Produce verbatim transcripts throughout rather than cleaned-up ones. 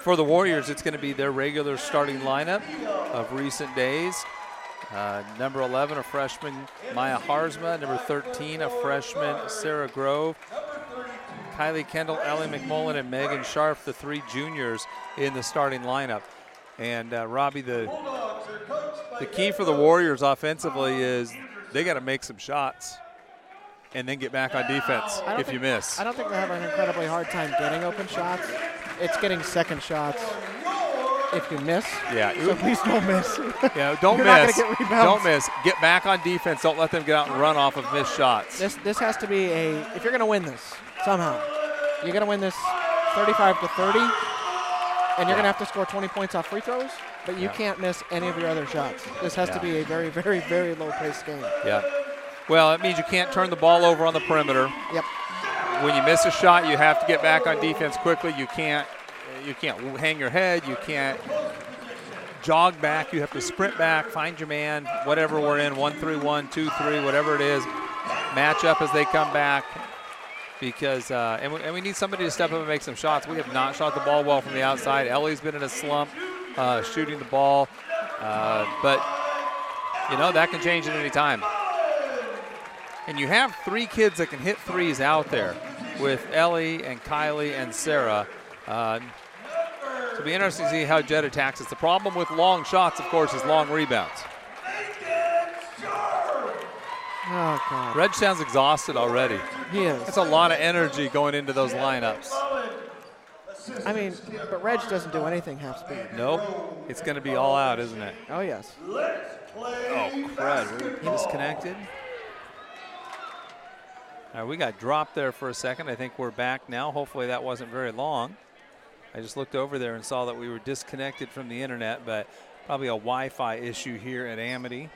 For the Warriors, it's going to be their regular starting lineup of recent days. Uh, number eleven, a freshman, Maya Harzma. Number thirteen, a freshman, Sarah Grove. Kylie Kendall, Ally McMullen, and Megan Scharf, the three juniors in the starting lineup. And uh, Robbie, the the key for the Warriors offensively is they got to make some shots and then get back on defense if think, you miss. I don't think they have an incredibly hard time getting open shots. It's getting second shots if you miss. Yeah. So please don't miss. Yeah, don't You're miss. Not gonna get rebounds. Don't miss. Get back on defense. Don't let them get out and run off of missed shots. This this has to be a if you're going to win this somehow. You're going to win this thirty-five to thirty, and you're yeah. going to have to score twenty points off free throws, but you yeah. can't miss any of your other shots. This has yeah. to be a very, very, very low-paced game. Yeah. Well, it means you can't turn the ball over on the perimeter. Yep. When you miss a shot, you have to get back on defense quickly. You can't you can't hang your head. You can't jog back. You have to sprint back, find your man, whatever we're in, one three one, two three, whatever it is. Match up as they come back. Because uh, and, we, and we need somebody to step up and make some shots. We have not shot the ball well from the outside. Ellie's been in a slump uh, shooting the ball. Uh, but, you know, that can change at any time. And you have three kids that can hit threes out there with Ellie and Kylie and Sarah. Uh, it'll be interesting to see how Jed attacks us. The problem with long shots, of course, is long rebounds. Oh, God. Reg sounds exhausted already. He is. That's a lot of energy going into those lineups. I mean, but Reg doesn't do anything half speed. Nope. It's going to be all out, isn't it? Oh, yes. Oh, crud. He disconnected. All right, we got dropped there for a second. I think we're back now. Hopefully that wasn't very long. I just looked over there and saw that we were disconnected from the internet, but probably a Wi-Fi issue here at Amity.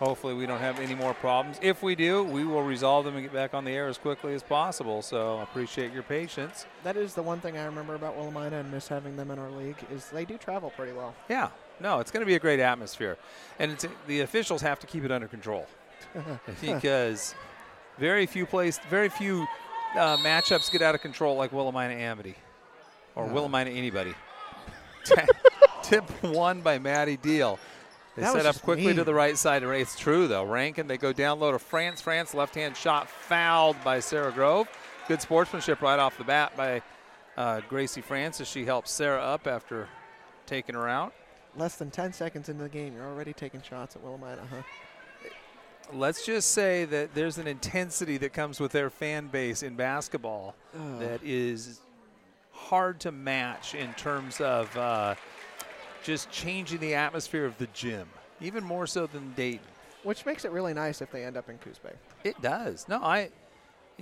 Hopefully we don't have any more problems. If we do, we will resolve them and get back on the air as quickly as possible. So I appreciate your patience. That is the one thing I remember about Willamina and miss having them in our league is they do travel pretty well. Yeah. No, it's going to be a great atmosphere. And it's, the officials have to keep it under control because very few place, very few uh, matchups get out of control like Willamina Amity or no. Willamina anybody. Tip one by Maddie Deal. They that set up quickly mean. to the right side. It's true, though. Rankin, they go down low to France. France, left-hand shot fouled by Sarah Grove. Good sportsmanship right off the bat by uh, Gracie Francis. She helps Sarah up after taking her out. Less than ten seconds into the game, you're already taking shots at Willamina, huh? Let's just say that there's an intensity that comes with their fan base in basketball uh. that is hard to match in terms of uh, – just changing the atmosphere of the gym, even more so than Dayton. Which makes it really nice if they end up in Coos Bay. It does. No, I,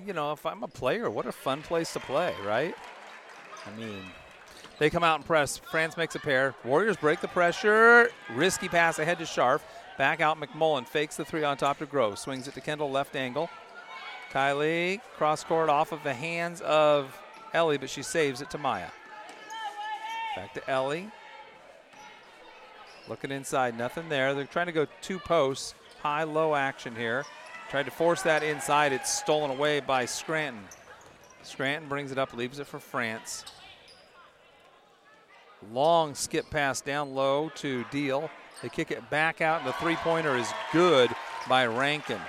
you know, if I'm a player, what a fun place to play, right? I mean, they come out and press. France makes a pair. Warriors break the pressure. Risky pass ahead to Scharf. Back out McMullen. Fakes the three on top to Grove. Swings it to Kendall, left angle. Kylie, cross court off of the hands of Ellie, but she saves it to Maya. Back to Ellie. Looking inside, nothing there. They're trying to go two posts, high-low action here. Tried to force that inside. It's stolen away by Scranton. Scranton brings it up, leaves it for France. Long skip pass down low to Deal. They kick it back out, and the three-pointer is good by Rankin.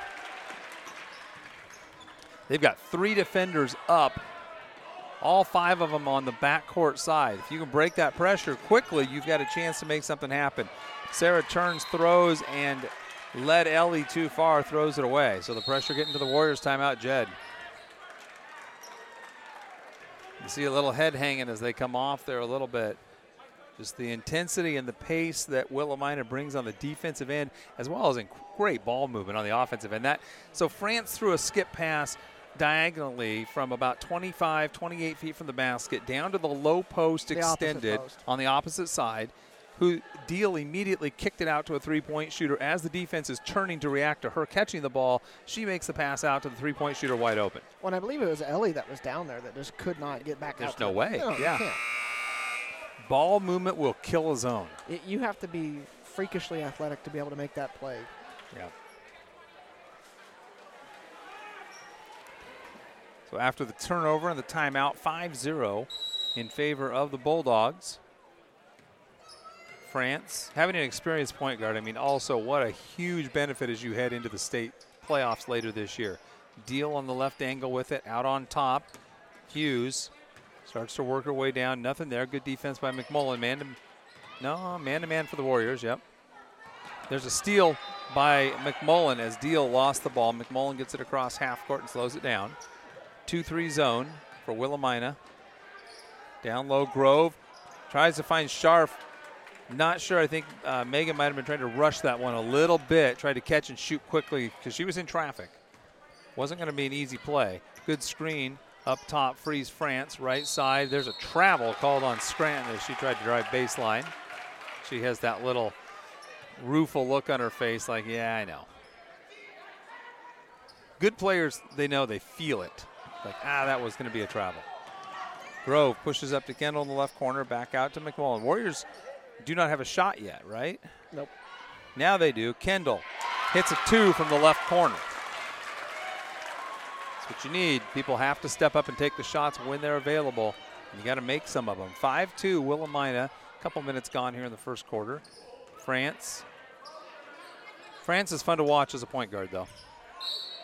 They've got three defenders up. All five of them on the backcourt side. If you can break that pressure quickly, you've got a chance to make something happen. Sarah turns, throws, and led Ellie too far, throws it away. So the pressure getting to the Warriors. Timeout, Jed. You see a little head hanging as they come off there a little bit. Just the intensity and the pace that Willamina brings on the defensive end, as well as in great ball movement on the offensive end. That, so France threw a skip pass diagonally from about twenty-five, twenty-eight feet from the basket down to the low post, the extended post on the opposite side, who Deal immediately kicked it out to a three-point shooter. As the defense is turning to react to her catching the ball, she makes the pass out to the three-point shooter wide open. Well, and I believe it was Ellie that was down there that just could not get back There's out. There's no way. No, yeah. Ball movement will kill a zone. It, you have to be freakishly athletic to be able to make that play. Yeah. So after the turnover and the timeout, five zero in favor of the Bulldogs. France, having an experienced point guard, I mean, also what a huge benefit as you head into the state playoffs later this year. Deal on the left angle with it, out on top. Hughes starts to work her way down. Nothing there. Good defense by McMullen. Man to, no, man-to-man for the Warriors, yep. There's a steal by McMullen as Deal lost the ball. McMullen gets it across half court and slows it down. two three zone for Willamina. Down low, Grove tries to find Scharf. Not sure. I think uh, Megan might have been trying to rush that one a little bit, tried to catch and shoot quickly because she was in traffic. Wasn't going to be an easy play. Good screen up top, frees France, right side. There's a travel called on Scranton as she tried to drive baseline. She has that little rueful look on her face like, yeah, I know. Good players, they know, they feel it. Like, ah, that was going to be a travel. Grove pushes up to Kendall in the left corner, back out to McMullen. Warriors do not have a shot yet, right? Nope. Now they do. Kendall hits a two from the left corner. That's what you need. People have to step up and take the shots when they're available. You got to make some of them. five two Willamina. A couple minutes gone here in the first quarter. France. France is fun to watch as a point guard, though.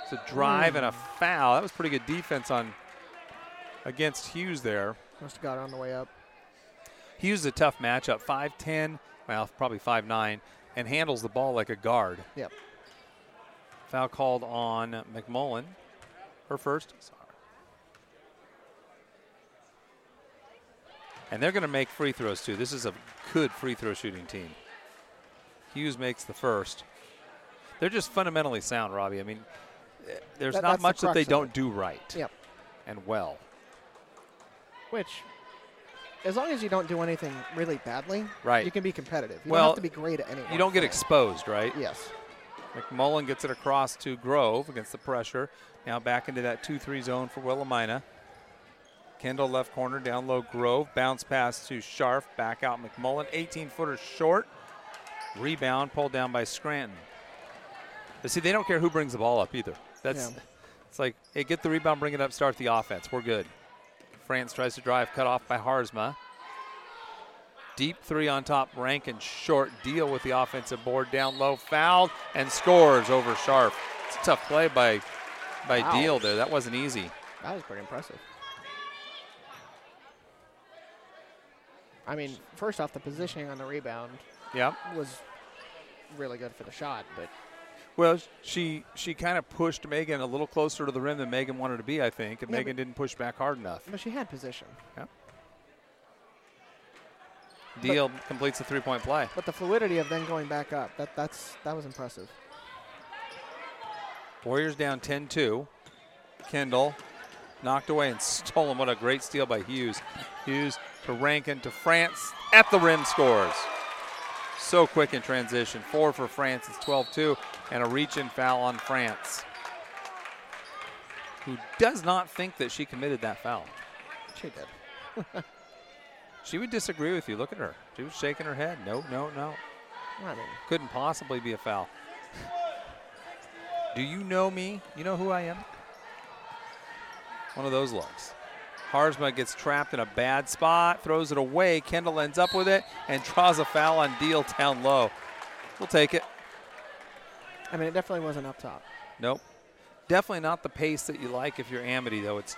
It's a drive mm. and a foul. That was pretty good defense on against Hughes there. Must have got on the way up. Hughes is a tough matchup, five ten, well, probably five nine, and handles the ball like a guard. Yep. Foul called on McMullen. Her first. Sorry. And they're going to make free throws, too. This is a good free throw shooting team. Hughes makes the first. They're just fundamentally sound, Robbie. I mean, there's that, not much the that they don't do right. Yep. And well. Which... as long as you don't do anything really badly, right, you can be competitive. You well, don't have to be great at anything. You don't get exposed, right? Yes. McMullen gets it across to Grove against the pressure. Now back into that two three zone for Willamina. Kendall left corner, down low Grove. Bounce pass to Scharf, back out McMullen. eighteen-footer short. Rebound pulled down by Scranton. But see, they don't care who brings the ball up either. That's yeah. It's like, hey, get the rebound, bring it up, start the offense. We're good. France tries to drive, cut off by Harzma. Deep three on top, Rankin short, Deal with the offensive board, down low, fouled, and scores over Scharf. It's a tough play by, by wow. Deal there. That wasn't easy. That was pretty impressive. I mean, first off, the positioning on the rebound yep. was really good for the shot, but. Well, she she kind of pushed Megan a little closer to the rim than Megan wanted to be, I think, and yeah, Megan didn't push back hard enough. But she had position. Yeah. Deal but, completes the three-point play. But the fluidity of then going back up, that that's that was impressive. Warriors down ten two. Kendall knocked away and stolen. What a great steal by Hughes. Hughes to Rankin to France at the rim, scores. So quick in transition. Four for France. It's twelve two. And a reach-in foul on France, who does not think that she committed that foul. She did. She would disagree with you. Look at her. She was shaking her head. No, no, no. I mean, couldn't possibly be a foul. Do you know me? You know who I am? One of those looks. Harzma gets trapped in a bad spot, throws it away. Kendall ends up with it and draws a foul on Deal down low. We'll take it. I mean, it definitely wasn't up top. Nope. Definitely not the pace that you like if you're Amity, though. It's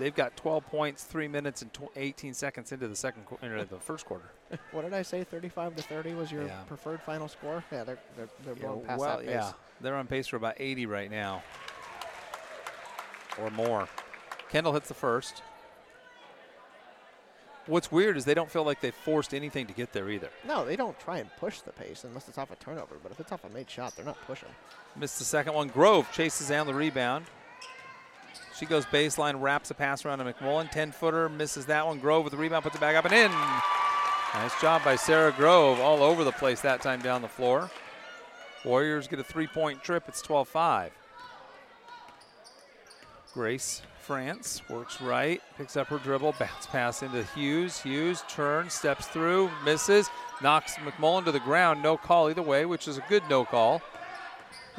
they've got twelve points, three minutes, and eighteen seconds into the second qu- into the first quarter. What did I say? Thirty-five to thirty was your yeah. preferred final score. Yeah, they're they're, they're yeah, blowing past well, that pace. Yeah, they're on pace for about eighty right now, or more. Kendall hits the first. What's weird is they don't feel like they forced anything to get there either. No, they don't try and push the pace unless it's off a turnover. But if it's off a made shot, they're not pushing. Missed the second one. Grove chases down the rebound. She goes baseline, wraps a pass around to McMullen. ten-footer, misses that one. Grove with the rebound, puts it back up and in. Nice job by Sarah Grove. All over the place that time down the floor. Warriors get a three-point trip. It's twelve five. Grace France works right, picks up her dribble, bounce pass into Hughes. Hughes turns, steps through, misses, knocks McMullen to the ground. No call either way, which is a good no call.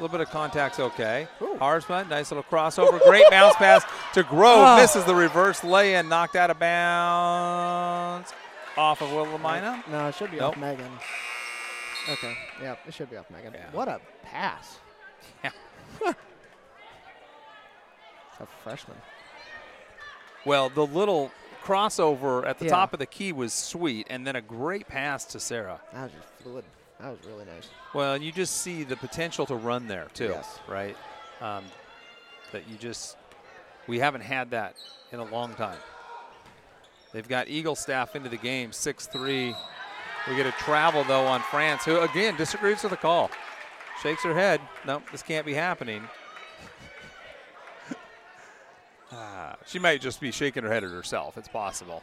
A little bit of contact's okay. Ooh. Harzma, nice little crossover. Great bounce pass to Grove. Oh. Misses the reverse lay-in. Knocked out of bounds. Off of Willamina? No, it should be nope. off Megan. Okay, yeah, it should be off Megan. Yeah. What a pass. Yeah. It's a freshman. Well, the little crossover at the yeah. top of the key was sweet, and then a great pass to Sarah. That was just fluid. That was really nice. Well, and you just see the potential to run there, too, yes. right? Um, that you just – we haven't had that in a long time. They've got Eagle Staff into the game, six three. We get a travel, though, on France, who, again, disagrees with the call. Shakes her head. Nope, this can't be happening. ah, she might just be shaking her head at herself. It's possible.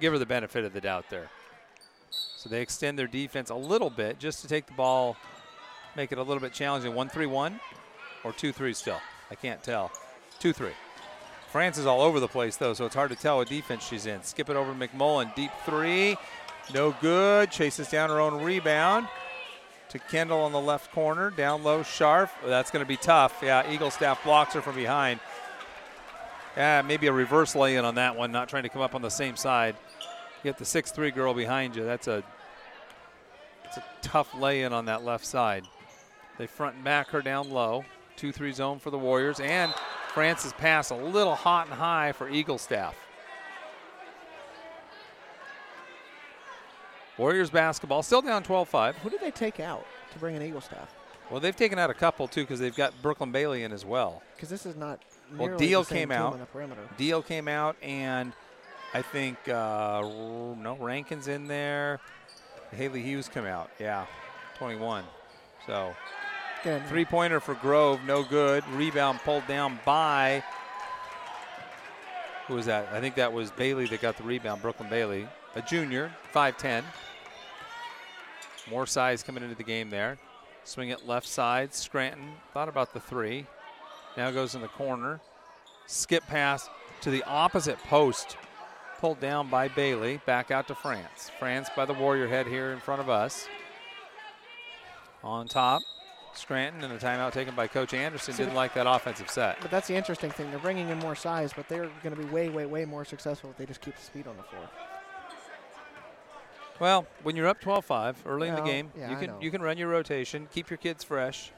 Give her the benefit of the doubt there. So they extend their defense a little bit just to take the ball, make it a little bit challenging. one three one or two three still? I can't tell. two three. France is all over the place, though, so it's hard to tell what defense she's in. Skip it over to McMullen. Deep three. No good. Chases down her own rebound to Kendall on the left corner. Down low, Scharf. Oh, that's going to be tough. Yeah, Eagle Staff blocks her from behind. Yeah, maybe a reverse lay-in on that one, not trying to come up on the same side. You get the six three girl behind you. That's a, that's a tough lay-in on that left side. They front and back her down low. two three zone for the Warriors. And Francis pass a little hot and high for Eagle Staff. Warriors basketball still down twelve five. Who did they take out to bring in Eagle Staff? Well, they've taken out a couple, too, because they've got Brooklyn Bailey in as well. Because this is not nearly well, Deal the same came out. On the perimeter. Deal came out, and I think uh, no Rankin's in there. Haley Hughes come out, yeah, twenty-one. So three-pointer for Grove, no good. Rebound pulled down by, who was that? I think that was Bailey that got the rebound, Brooklyn Bailey, a junior, five ten. More size coming into the game there. Swing it left side. Scranton thought about the three. Now goes in the corner. Skip pass to the opposite post. Pulled down by Bailey. Back out to France. France by the Warrior head here in front of us. On top, Scranton, and a timeout taken by Coach Anderson. See, didn't like that offensive set. But that's the interesting thing. They're bringing in more size, but they're going to be way, way, way more successful if they just keep the speed on the floor. Well, when you're up twelve five early well, in the game, yeah, you can you can run your rotation, keep your kids fresh.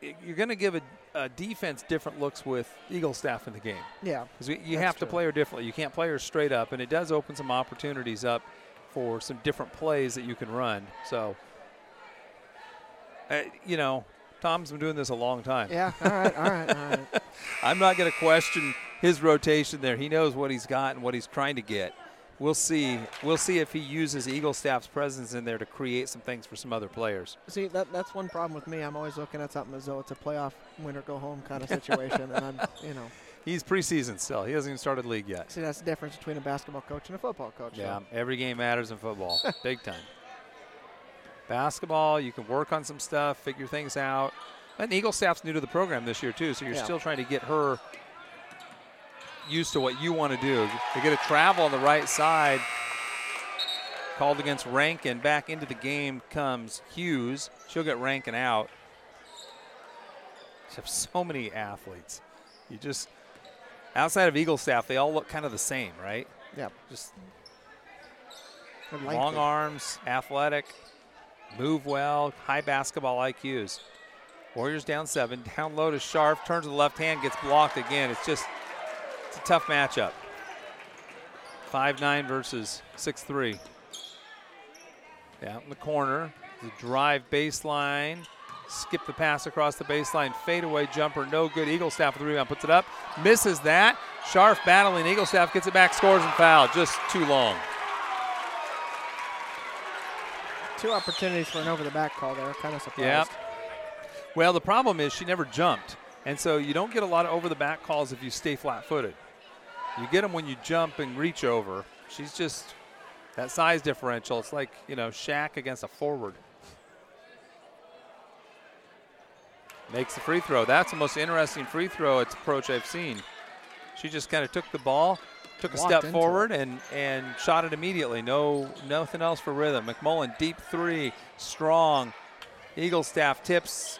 You're going to give a, a defense different looks with Eagle Staff in the game. Yeah, because you have to true. play her differently. You can't play her straight up, and it does open some opportunities up for some different plays that you can run. So, uh, you know, Tom's been doing this a long time. Yeah, all right, all right, all right. I'm not going to question his rotation there. He knows what he's got and what he's trying to get. We'll see. We'll see if he uses Eagle Staff's presence in there to create some things for some other players. See, that, that's one problem with me. I'm always looking at something as though it's a playoff win or go home kind of situation, and I'm, you know. He's preseason still. He hasn't even started league yet. See, that's the difference between a basketball coach and a football coach. Yeah, so. Every game matters in football, big time. Basketball, you can work on some stuff, figure things out. And Eagle Staff's new to the program this year too, so you're yeah. still trying to get her used to what you want to do. They get a travel on the right side. Called against Rankin. Back into the game comes Hughes. She'll get Rankin out. You have so many athletes. You just, outside of Eagle Staff, they all look kind of the same, right? Yeah. Just long arms, athletic, move well, high basketball I Qs. Warriors down seven. Down low to Scharf. Turns to the left hand, gets blocked again. It's just It's a tough matchup. five nine versus six three. Down in the corner, the drive baseline. Skip the pass across the baseline. Fadeaway jumper, no good. Eagle Staff with the rebound, puts it up. Misses that. Scharf battling. Eagle Staff gets it back, scores and foul. Just too long. Two opportunities for an over-the-back call there. Kind of surprised. Yep. Well, the problem is she never jumped. And so you don't get a lot of over-the-back calls if you stay flat-footed. You get them when you jump and reach over. She's just that size differential. It's like, you know, Shaq against a forward. Makes the free throw. That's the most interesting free throw approach I've seen. She just kind of took the ball, took a step forward, and, and shot it immediately. No, nothing else for rhythm. McMullen, deep three, strong. Eagle Staff tips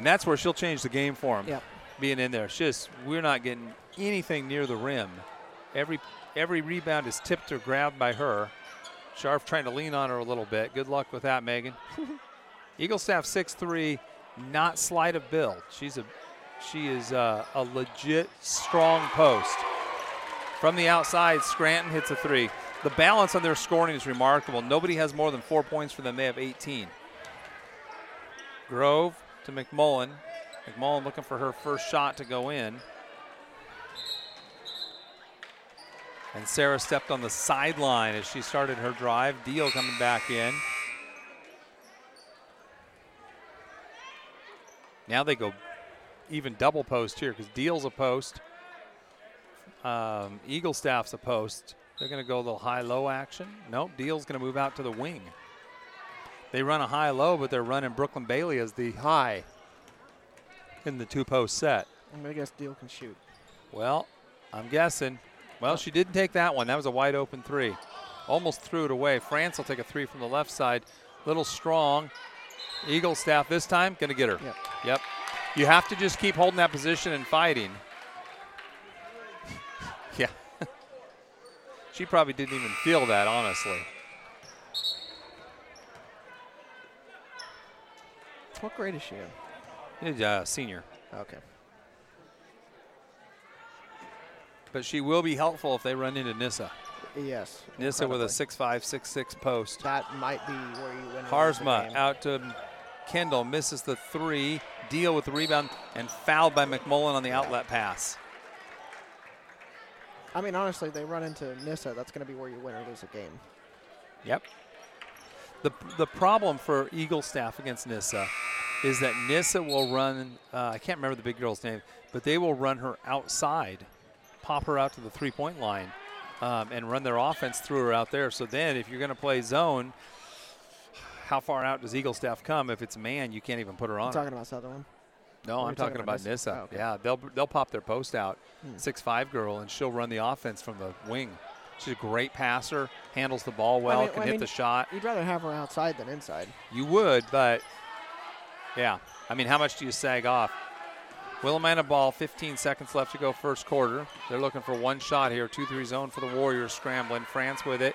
And that's where she'll change the game for him, yep. being in there. It's just we're not getting anything near the rim. Every every rebound is tipped or grabbed by her. Scharf trying to lean on her a little bit. Good luck with that, Megan. Eagle Staff six three, not slight of build. She's a, she is a, a legit strong post. From the outside, Scranton hits a three. The balance on their scoring is remarkable. Nobody has more than four points for them. They have eighteen. Grove to McMullen. McMullen looking for her first shot to go in. And Sarah stepped on the sideline as she started her drive. Deal coming back in. Now they go even double post here because Deal's a post. Um, Eagle Staff's a post. They're going to go a little high-low action. Nope, Deal's going to move out to the wing. They run a high-low, but they're running Brooklyn Bailey as the high in the two-post set. I'm going to guess Deal can shoot. Well, I'm guessing. Well, she didn't take that one. That was a wide-open three. Almost threw it away. France will take a three from the left side. Little strong. Eagle Staff this time, going to get her. Yep. Yep. You have to just keep holding that position and fighting. Yeah. She probably didn't even feel that, honestly. What grade is she in? She's a senior. Okay. But she will be helpful if they run into Nyssa. Yes. Nyssa incredibly. With a six five, six six post. That might be where you win. Harzma out to Kendall. Misses the three. Deal with the rebound and fouled by McMullen on the outlet pass. I mean, honestly, they run into Nyssa. That's going to be where you win or lose a game. Yep. The, the problem for Eagle Staff against Nyssa is that Nyssa will run, uh, I can't remember the big girl's name, but they will run her outside, pop her out to the three-point line, um, and run their offense through her out there. So then if you're going to play zone, how far out does Eagle Staff come? If it's man, you can't even put her on. I'm talking about Southern. No, I'm talking, talking about, about Nyssa. Oh, okay. Yeah, they'll they'll pop their post out, hmm. six five girl, and she'll run the offense from the wing. She's a great passer, handles the ball well, I mean, can I hit mean, the shot. You'd rather have her outside than inside. You would, but, yeah. I mean, how much do you sag off? Willamina ball, fifteen seconds left to go first quarter. They're looking for one shot here. two three zone for the Warriors scrambling. France with it.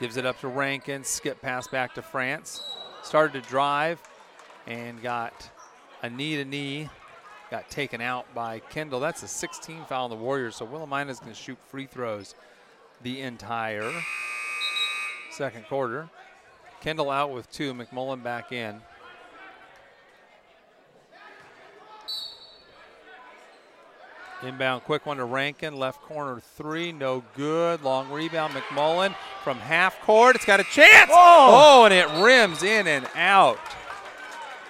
Gives it up to Rankin. Skip pass back to France. Started to drive and got a knee-to-knee. Got taken out by Kendall. That's a sixteen foul on the Warriors, so Willamina's going to shoot free throws the entire second quarter. Kendall out with two, McMullen back in. Inbound, quick one to Rankin, left corner three, no good. Long rebound, McMullen from half court. It's got a chance! Whoa. Oh, and it rims in and out.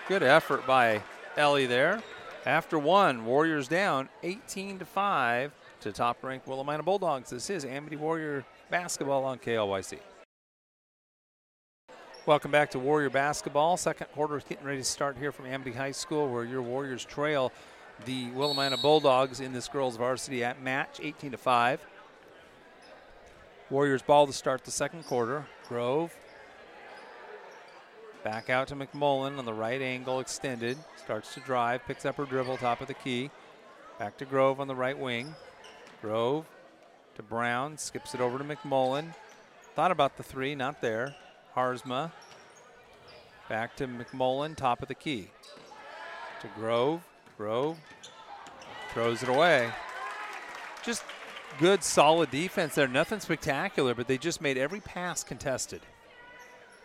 Good effort by Ellie there. After one, Warriors down eighteen to five to top-ranked Willamina Bulldogs. This is Amity Warrior Basketball on K L Y C. Welcome back to Warrior Basketball. Second quarter is getting ready to start here from Amity High School, where your Warriors trail the Willamina Bulldogs in this girls' varsity at match eighteen to five. Warriors ball to start the second quarter. Grove. Back out to McMullen on the right angle, extended. Starts to drive, picks up her dribble, top of the key. Back to Grove on the right wing. Grove to Brown, skips it over to McMullen. Thought about the three, not there. Harzma. Back to McMullen, top of the key. To Grove, Grove throws it away. Just good, solid defense there. Nothing spectacular, but they just made every pass contested.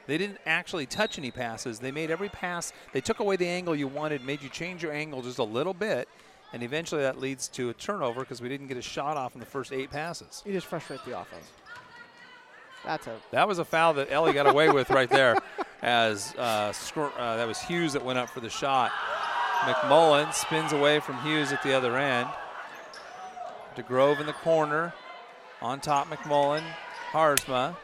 They didn't actually touch any passes. They made every pass. They took away the angle you wanted, made you change your angle just a little bit, and eventually that leads to a turnover because we didn't get a shot off in the first eight passes. You just frustrate the offense. That's a that was a foul that Ellie got away with right there, as uh, sc- uh, that was Hughes that went up for the shot. McMullen spins away from Hughes at the other end. DeGrove in the corner. On top, McMullen. Harzma.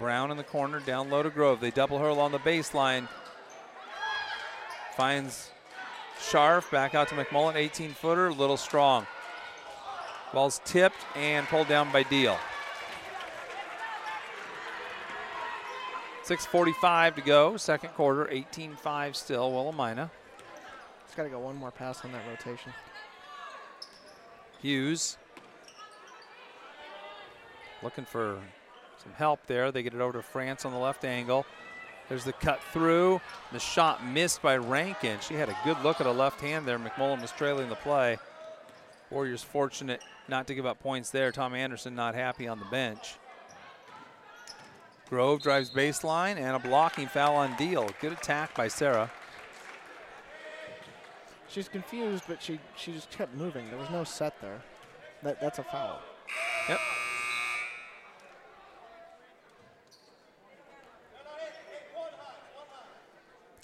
Brown in the corner, down low to Grove. They double her along the baseline. Finds Scharf, back out to McMullen, eighteen-footer, a little strong. Ball's tipped and pulled down by Deal. six forty-five to go, second quarter, eighteen five still, Willamina. It's got to go one more pass on that rotation. Hughes looking for some help there. They get it over to France on the left angle. There's the cut through. The shot missed by Rankin. She had a good look at a left hand there. McMullen was trailing the play. Warriors fortunate not to give up points there. Tom Anderson not happy on the bench. Grove drives baseline and a blocking foul on Deal. Good attack by Sarah. She's confused, but she, she just kept moving. There was no set there. That, that's a foul. Yep.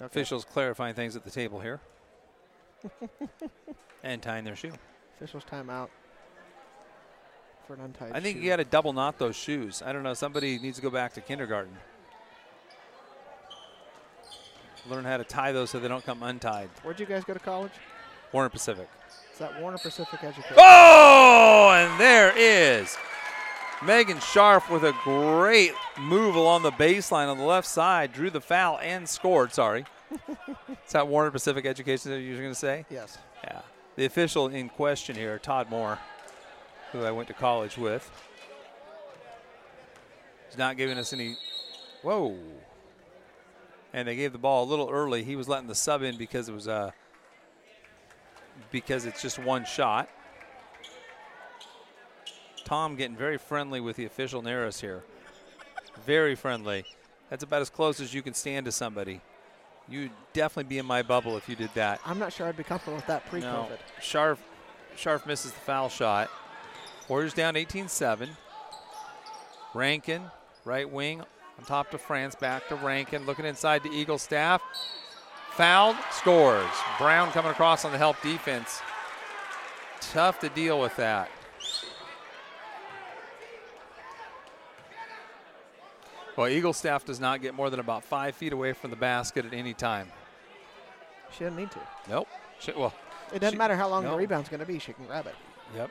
Okay. Officials clarifying things at the table here. And tying their shoe. Officials time out for an untied I think shoe. You got to double knot those shoes. I don't know. Somebody needs to go back to kindergarten. Learn how to tie those so they don't come untied. Where'd you guys go to college? Warner Pacific. Is that Warner Pacific education? Oh, and there is Megan Scharf with a great move along the baseline on the left side. Drew the foul and scored, sorry. Is that Warner Pacific education that you were going to say? Yes. Yeah. The official in question here, Todd Moore, who I went to college with. He's not giving us any, whoa. And they gave the ball a little early. He was letting the sub in because it was a, because it's just one shot. Tom getting very friendly with the official near us here. Very friendly. That's about as close as you can stand to somebody. You'd definitely be in my bubble if you did that. I'm not sure I'd be comfortable with that pre-COVID. No. Scharf, Scharf misses the foul shot. Warriors down eighteen seven. Rankin, right wing. On top to France, back to Rankin, looking inside to Eagle Staff. Fouled, scores. Brown coming across on the help defense. Tough to deal with that. Well, Eagle Staff does not get more than about five feet away from the basket at any time. She doesn't need to. Nope. She, well, it doesn't she, matter how long no. the rebound's going to be. She can grab it. Yep.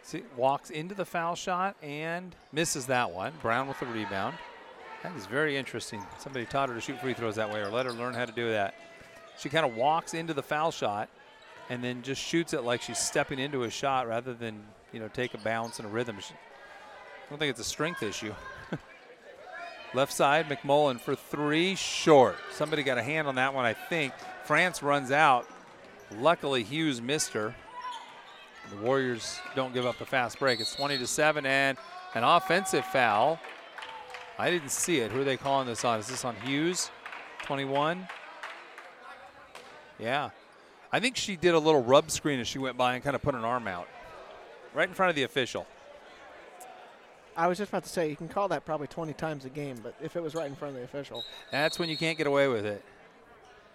See, walks into the foul shot and misses that one. Brown with the rebound. That is very interesting. Somebody taught her to shoot free throws that way or let her learn how to do that. She kind of walks into the foul shot and then just shoots it like she's stepping into a shot rather than, you know, take a bounce and a rhythm. She, I don't think it's a strength issue. Left side, McMullen for three, short. Somebody got a hand on that one, I think. France runs out. Luckily, Hughes missed her. The Warriors don't give up the fast break. It's twenty to seven and an offensive foul. I didn't see it. Who are they calling this on? Is this on Hughes? twenty-one? Yeah. I think she did a little rub screen as she went by and kind of put an arm out. Right in front of the official. I was just about to say, you can call that probably twenty times a game, but if it was right in front of the official. That's when you can't get away with it.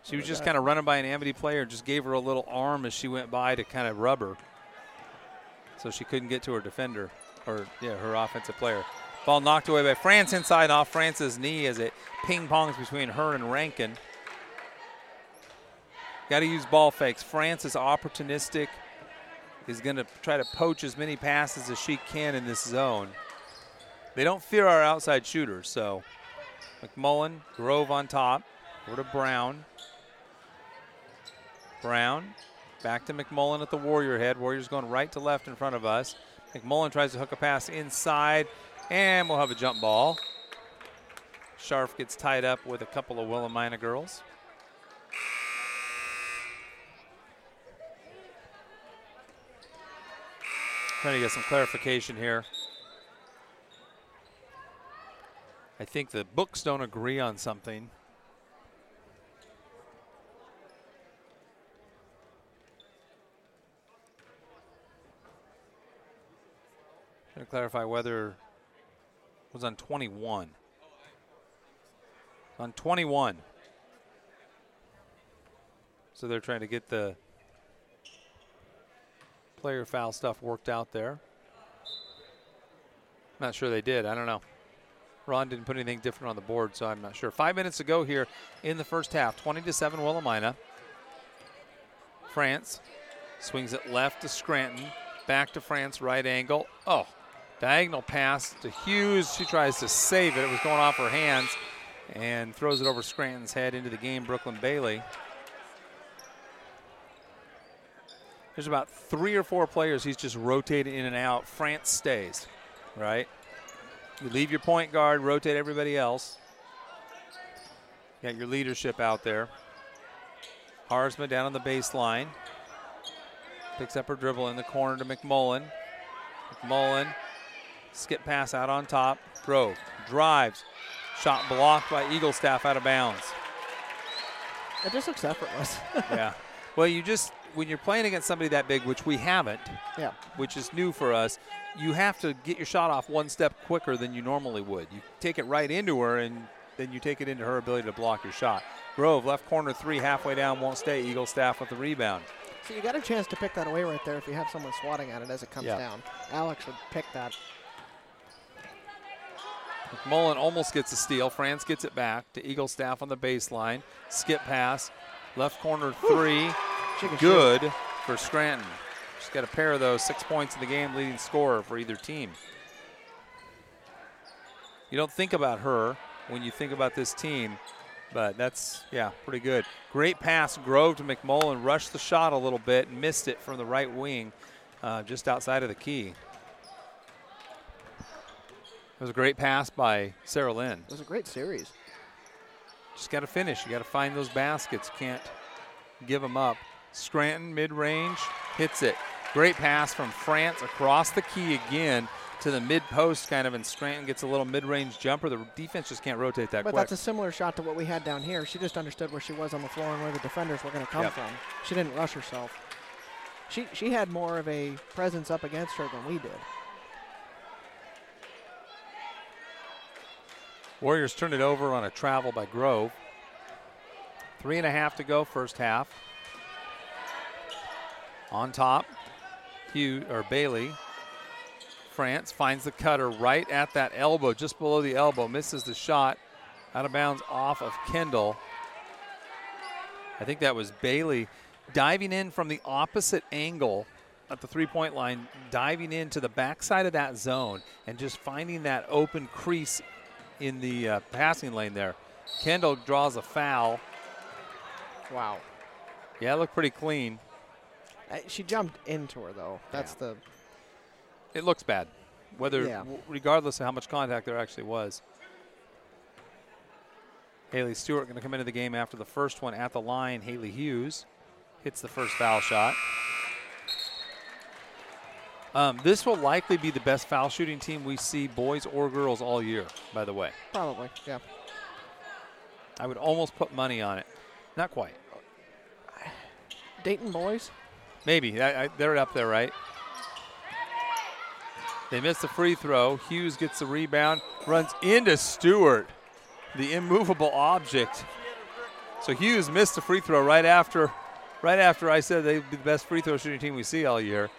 She was just kind of running by an Amity player, just gave her a little arm as she went by to kind of rub her. So she couldn't get to her defender, or yeah, her offensive player. Ball knocked away by France inside off France's knee as it ping-pongs between her and Rankin. Got to use ball fakes. France is opportunistic, is going to try to poach as many passes as she can in this zone. They don't fear our outside shooters, so McMullen, Grove on top, over to Brown. Brown. Back to McMullen at the Warrior head. Warriors going right to left in front of us. McMullen tries to hook a pass inside, and we'll have a jump ball. Scharf gets tied up with a couple of Willamina girls. Trying to get some clarification here. I think the books don't agree on something. To clarify whether it was on twenty-one. On twenty-one. So they're trying to get the player foul stuff worked out there. Not sure they did. I don't know. Ron didn't put anything different on the board, so I'm not sure. Five minutes to go here in the first half. twenty to seven Willamina. France swings it left to Scranton. Back to France, right angle. Oh. Diagonal pass to Hughes. She tries to save it. It was going off her hands and throws it over Scranton's head into the game, Brooklyn Bailey. There's about three or four players he's just rotated in and out. France stays, right? You leave your point guard, rotate everybody else. You got your leadership out there. Harzma down on the baseline. Picks up her dribble in the corner to McMullen. McMullen, skip pass out on top. Grove drives. Shot blocked by Eagle Staff out of bounds. It just looks effortless. Yeah. Well, you just, when you're playing against somebody that big, which we haven't, yeah, which is new for us, you have to get your shot off one step quicker than you normally would. You take it right into her, and then you take it into her ability to block your shot. Grove, left corner three, halfway down, won't stay. Eagle Staff with the rebound. So you got a chance to pick that away right there if you have someone swatting at it as it comes yeah. down. Alex would pick that. McMullen almost gets a steal. France gets it back to Eagle Staff on the baseline. Skip pass, left corner three. Good shoot for Scranton. She's got a pair of those, six points in the game, leading scorer for either team. You don't think about her when you think about this team, but that's, yeah, pretty good. Great pass, Grove to McMullen, rushed the shot a little bit, missed it from the right wing, uh, just outside of the key. It was a great pass by Sarah Lynn. It was a great series. Just got to finish. You got to find those baskets. Can't give them up. Scranton, mid-range, hits it. Great pass from France across the key again to the mid-post kind of, and Scranton gets a little mid-range jumper. The defense just can't rotate that but quick. But that's a similar shot to what we had down here. She just understood where she was on the floor and where the defenders were going to come yep. from. She didn't rush herself. She, she had more of a presence up against her than we did. Warriors turned it over on a travel by Grove. Three and a half to go, first half. On top, Hugh, or Bailey. France finds the cutter right at that elbow, just below the elbow, misses the shot. Out of bounds off of Kendall. I think that was Bailey diving in from the opposite angle at the three-point line, diving into the backside of that zone and just finding that open crease in the uh, passing lane there. Kendall draws a foul. Wow. Yeah, it looked pretty clean. Uh, she jumped into her, though. That's yeah. the... It looks bad, whether yeah. w- regardless of how much contact there actually was. Haley Stewart going to come into the game after the first one at the line. Haley Hughes hits the first foul shot. Um, this will likely be the best foul shooting team we see, boys or girls, all year, by the way. Probably, yeah. I would almost put money on it. Not quite. Dayton boys? Maybe. I, I, they're up there, right? They miss the free throw. Hughes gets the rebound, runs into Stewart, the immovable object. So Hughes missed the free throw right after, right after I said they'd be the best free throw shooting team we see all year.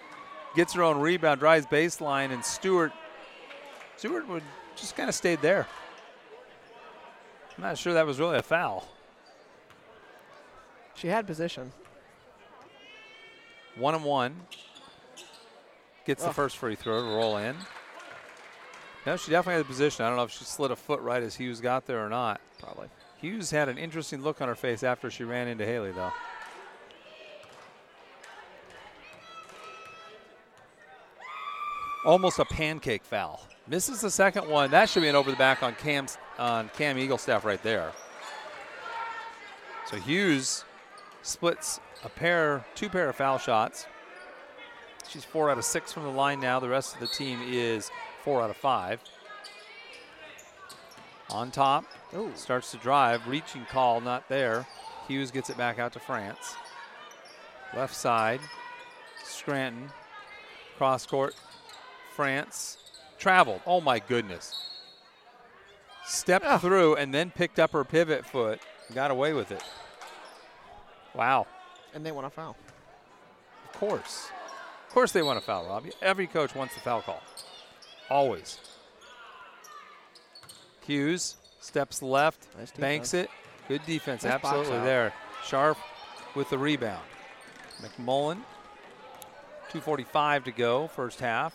Gets her own rebound, drives baseline, and Stewart, Stewart would just kind of stayed there. I'm not sure that was really a foul. She had position. One and one. Gets oh. the first free throw to roll in. No, she definitely had the position. I don't know if she slid a foot right as Hughes got there or not. Probably. Hughes had an interesting look on her face after she ran into Haley, though. Almost a pancake foul. Misses the second one. That should be an over the back on Cam's, on Cam Eaglestaff right there. So Hughes splits a pair, two pair of foul shots. She's four out of six from the line now. The rest of the team is four out of five. On top, Ooh. starts to drive. Reaching call, not there. Hughes gets it back out to France. Left side, Scranton. Cross court. France traveled. Oh, my goodness. Stepped oh. through and then picked up her pivot foot and got away with it. Wow. And they want a foul. Of course. Of course they want a foul, Robbie. Every coach wants the foul call. Always. Hughes steps left, nice banks it. Good defense. Nice absolutely there. Scharf with the rebound. McMullen, two forty-five to go, first half.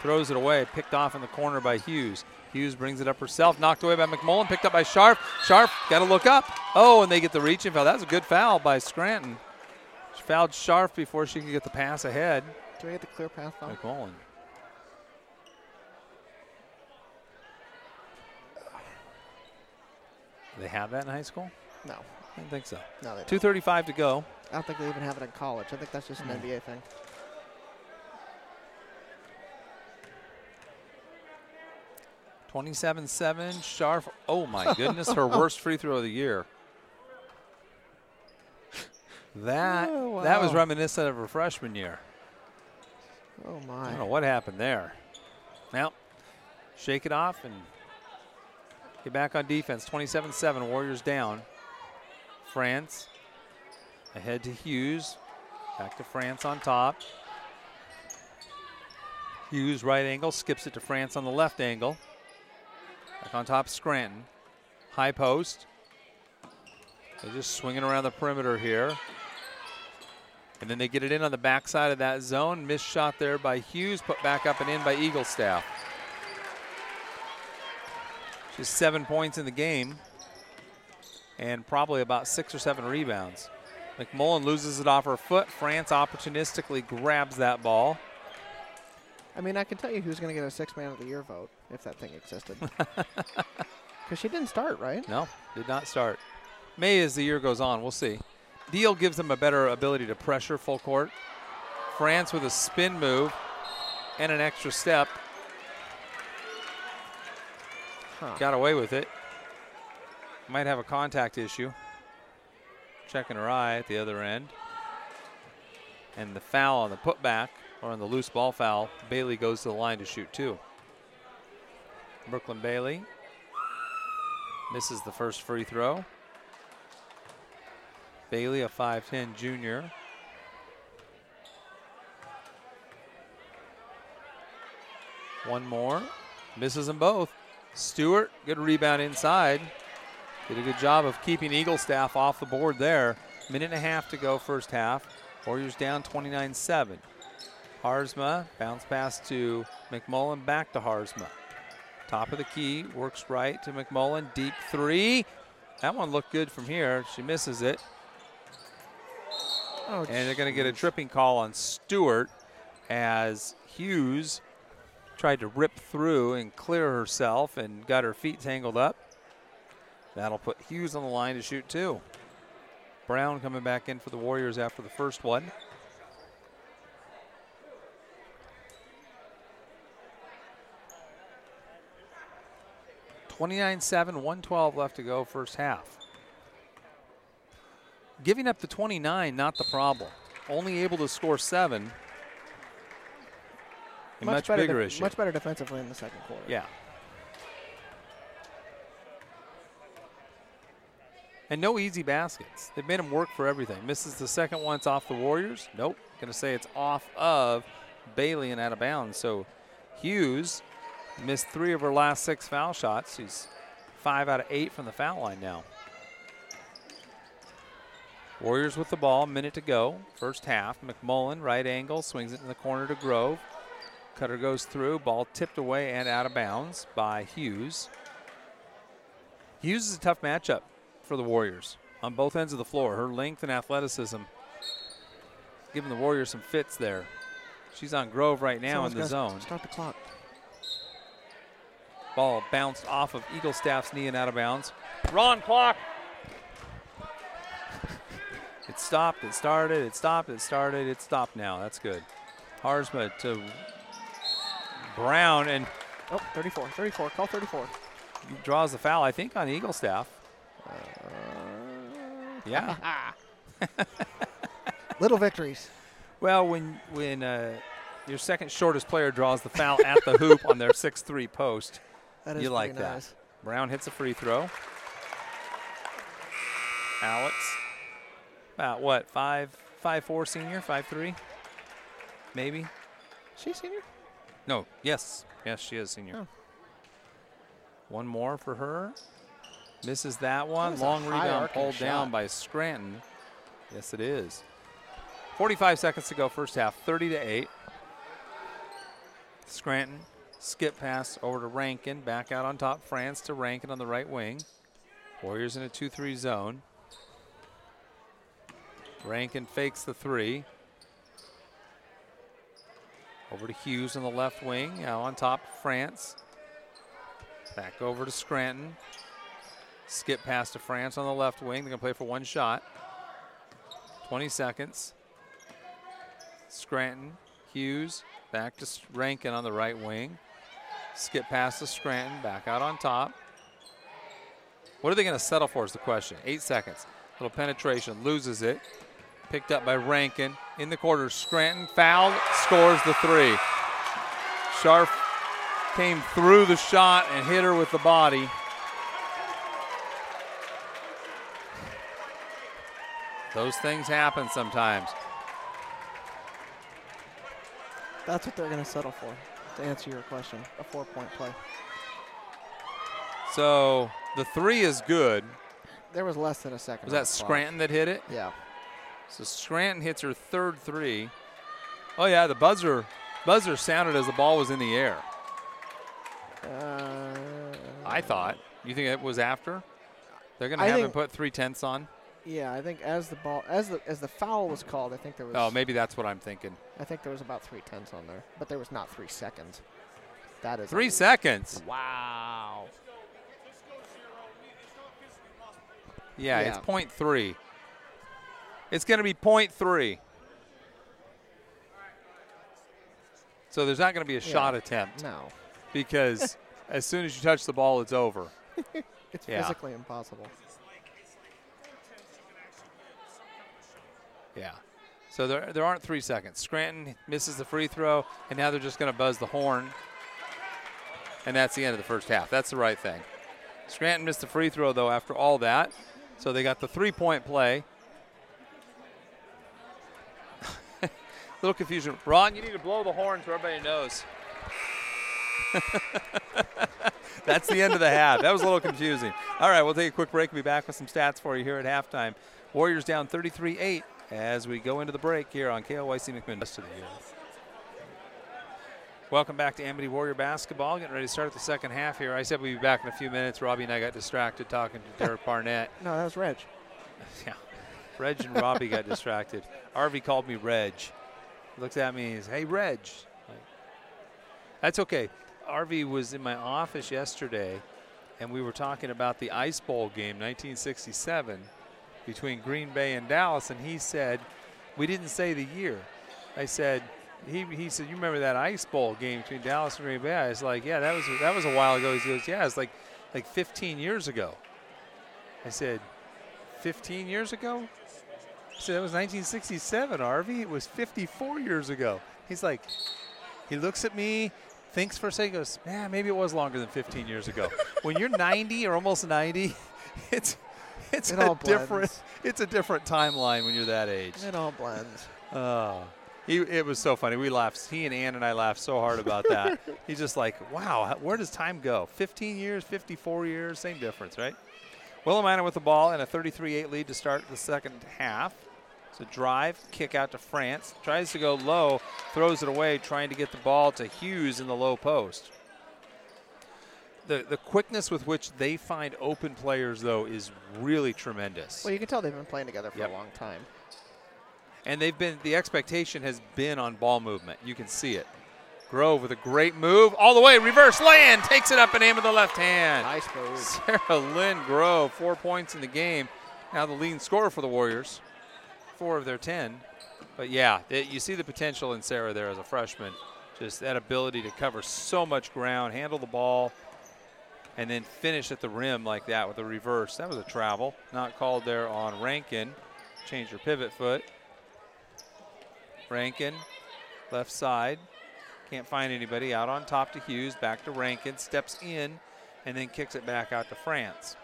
throws it away, picked off in the corner by Hughes. Hughes brings it up herself, knocked away by McMullen, picked up by Scharf. Scharf got to look up. Oh, and they get the reaching foul. That was a good foul by Scranton. She fouled Scharf before she could get the pass ahead. Do we get the clear pass though? McMullen. Do they have that in high school? No. I don't think so. No, they don't. two thirty-five to go. I don't think they even have it in college. I think that's just an mm. N B A thing. twenty-seven seven, Scharf. Oh, my goodness, her worst free throw of the year. That oh, wow. that was reminiscent of her freshman year. Oh, my. I don't know what happened there. Now, shake it off and get back on defense. twenty-seven seven, Warriors down. France ahead to Hughes. Back to France on top. Hughes right angle, skips it to France on the left angle. Back on top, Scranton. High post. They're just swinging around the perimeter here. And then they get it in on the backside of that zone. Missed shot there by Hughes, put back up and in by Eagle Staff. Just seven points in the game and probably about six or seven rebounds. McMullen loses it off her foot. France opportunistically grabs that ball. I mean, I can tell you who's going to get a sixth man of the year vote if that thing existed. Because she didn't start, right? No, did not start. May as the year goes on, we'll see. Deal gives them a better ability to pressure full court. France with a spin move and an extra step. Huh. Got away with it. Might have a contact issue. Checking her eye at the other end. And the foul on the putback. Or on the loose ball foul, Bailey goes to the line to shoot two. Brooklyn Bailey misses the first free throw. Bailey, a five ten junior. One more, misses them both. Stewart, good rebound inside. Did a good job of keeping Eagle Staff off the board there. Minute and a half to go first half. Warriors down twenty-nine seven. Harzma, bounce pass to McMullen, back to Harzma. Top of the key, works right to McMullen, deep three. That one looked good from here. She misses it. Oh, and they're going to get a tripping call on Stewart as Hughes tried to rip through and clear herself and got her feet tangled up. That'll put Hughes on the line to shoot two. Brown coming back in for the Warriors after the first one. twenty-nine seven, one twelve left to go first half. Giving up the twenty-nine, not the problem. Only able to score seven. A much, much bigger issue. Much better defensively in the second quarter. Yeah. And no easy baskets. They've made them work for everything. Misses the second one. It's off the Warriors. Nope. Going to say it's off of Bailey and out of bounds. So Hughes missed three of her last six foul shots. She's five out of eight from the foul line now. Warriors with the ball, minute to go, first half. McMullen, right angle, swings it in the corner to Grove. Cutter goes through, ball tipped away and out of bounds by Hughes. Hughes is a tough matchup for the Warriors on both ends of the floor. Her length and athleticism giving the Warriors some fits there. She's on Grove right now. Someone's in the zone. Start the clock. Ball bounced off of Eagle Staff's knee and out of bounds. Wrong clock. It stopped, it started, it stopped, it started, it stopped now. That's good. Harzma to Brown and. Oh, thirty-four, thirty-four, call thirty-four. Draws the foul, I think, on Eagle Staff. Uh, yeah. Little victories. Well, when, when uh, your second shortest player draws the foul at the hoop on their six three post, you like that. Nice. Brown hits a free throw. Alex, about what, five, five, four senior, five, three, maybe? She senior? No, yes. Yes, she is senior. Oh. One more for her. Misses that one. That Long rebound pulled down by Scranton. Yes, it is. forty-five seconds to go first half, thirty to eight. Scranton, skip pass over to Rankin. Back out on top, France to Rankin on the right wing. Warriors in a two three zone. Rankin fakes the three. Over to Hughes on the left wing. Now on top, France. Back over to Scranton. Skip pass to France on the left wing. They're going to play for one shot. twenty seconds. Scranton, Hughes, back to Rankin on the right wing. Skip pass to Scranton, back out on top. What are they going to settle for is the question. Eight seconds. Little penetration, loses it. Picked up by Rankin. In the quarter, Scranton fouled, scores the three. Scharf came through the shot and hit her with the body. Those things happen sometimes. That's what they're going to settle for, to answer your question, a four-point play. So the three is good. There was less than a second. Was that Scranton that hit it? Yeah. So Scranton hits her third three. Oh, yeah, the buzzer buzzer sounded as the ball was in the air. Uh, I thought. You think it was after? They're going to have him put three-tenths on? Yeah, I think as the ball, as the as the foul was called, I think there was. Oh, maybe that's what I'm thinking. I think there was about three-tenths on there, but there was not three seconds. That is three seconds. Wow. Yeah, yeah. It's point three. It's going to be point three. So there's not going to be a yeah. shot attempt. No. Because as soon as you touch the ball, it's over. It's yeah. physically impossible. Yeah. So there there aren't three seconds. Scranton misses the free throw, and now they're just going to buzz the horn. And that's the end of the first half. That's the right thing. Scranton missed the free throw, though, after all that. So they got the three-point play. Little confusion. Ron, you need to blow the horn so everybody knows. That's the end of the half. That was a little confusing. All right, we'll take a quick break. We'll be back with some stats for you here at halftime. Warriors down thirty-three eight as we go into the break here on K L Y C McMinnville. Welcome back to Amity Warrior Basketball. Getting ready to start the second half here. I said we'd be back in a few minutes. Robbie and I got distracted talking to Derek Barnett. No, that was Reg. Yeah, Reg and Robbie got distracted. R V called me Reg. He looks at me and says, hey, Reg. Like, that's okay. R V was in my office yesterday, and we were talking about the Ice Bowl game, nineteen sixty-seven, between Green Bay and Dallas, and he said, we didn't say the year. I said, he he said, you remember that Ice Bowl game between Dallas and Green Bay? I was like, yeah, that was that was a while ago. He goes, yeah, it's like like fifteen years ago. I said, fifteen years ago? I said, that was nineteen sixty-seven, R V. It was fifty-four years ago. He's like, he looks at me, thinks for a second, goes, man, maybe it was longer than fifteen years ago. When you're ninety or almost ninety, it's It's it a all different. It's a different timeline when you're that age. It all blends. Oh, he, it was so funny. We laughed. He and Ann and I laughed so hard about that. He's just like, wow, where does time go? fifteen years, fifty-four years, same difference, right? Willamina with the ball and a thirty-three eight lead to start the second half. It's a drive, kick out to France. Tries to go low, throws it away, trying to get the ball to Hughes in the low post. The, the quickness with which they find open players, though, is really tremendous. Well, you can tell they've been playing together for yep. a long time. And they've been, the expectation has been on ball movement. You can see it. Grove with a great move. All the way, reverse land, takes it up and in with the left hand. Nice move. Sarah Lynn Grove, four points in the game. Now the leading scorer for the Warriors, four of their ten. But, yeah, it, you see the potential in Sarah there as a freshman, just that ability to cover so much ground, handle the ball, and then finish at the rim like that with a reverse. That was a travel, not called there on Rankin. Change her pivot foot. Rankin, left side, can't find anybody. Out on top to Hughes, back to Rankin, steps in, and then kicks it back out to France.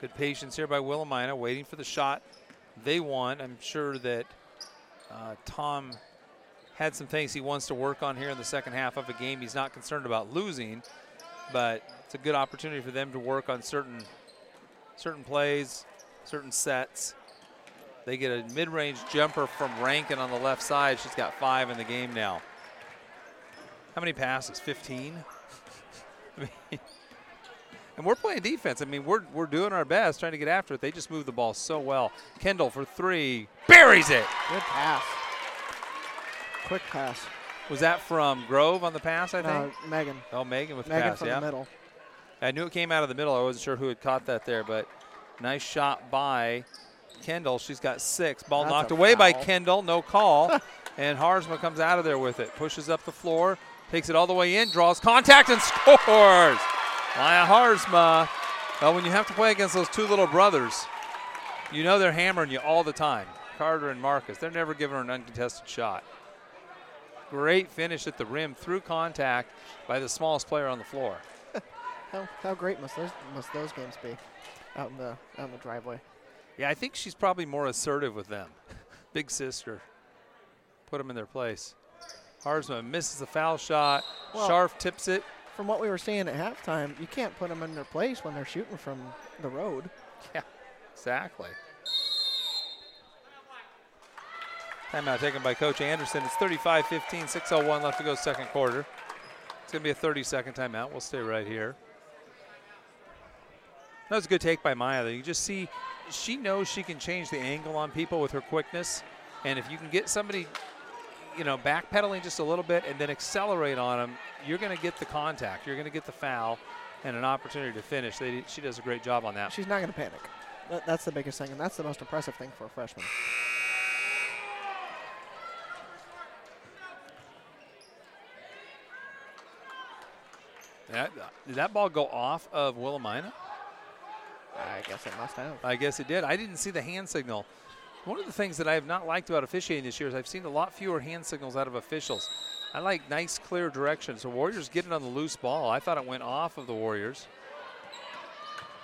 Good patience here by Willamina, waiting for the shot they want. I'm sure that uh, Tom had some things he wants to work on here in the second half of a game. He's not concerned about losing, but it's a good opportunity for them to work on certain certain plays, certain sets. They get a mid-range jumper from Rankin on the left side. She's got five in the game now. How many passes? fifteen? I mean, and we're playing defense. I mean, we're we're doing our best trying to get after it. They just move the ball so well. Kendall for three. Buries it. Good pass. Quick pass. Was that from Grove on the pass, I no, think? Megan. Oh, Megan with Megan the pass, from yeah. the middle. I knew it came out of the middle. I wasn't sure who had caught that there, but nice shot by Kendall. She's got six. Ball That's knocked away foul. by Kendall. No call. And Harzma comes out of there with it. Pushes up the floor. Takes it all the way in. Draws contact and scores. Maya Harzma. Uh, when you have to play against those two little brothers, you know they're hammering you all the time. Carter and Marcus. They're never giving her an uncontested shot. Great finish at the rim through contact by the smallest player on the floor. How, how great must those must those games be out in the out in the driveway? Yeah, I think she's probably more assertive with them. Big sister. Put them in their place. Harzma misses the foul shot. Well, Scharf tips it. From what we were seeing at halftime, you can't put them in their place when they're shooting from the road. Yeah, exactly. Timeout taken by Coach Anderson. It's thirty-five fifteen, six oh one left to go second quarter. It's going to be a thirty-second timeout. We'll stay right here. That was a good take by Maya. You just see she knows she can change the angle on people with her quickness. And if you can get somebody, you know, backpedaling just a little bit and then accelerate on them, you're going to get the contact. You're going to get the foul and an opportunity to finish. They, she does a great job on that. She's not going to panic. That, that's the biggest thing, and that's the most impressive thing for a freshman. That, did that ball go off of Willamina? I guess it must have. I guess it did. I didn't see the hand signal. One of the things that I have not liked about officiating this year is I've seen a lot fewer hand signals out of officials. I like nice, clear direction. So Warriors get it on the loose ball. I thought it went off of the Warriors.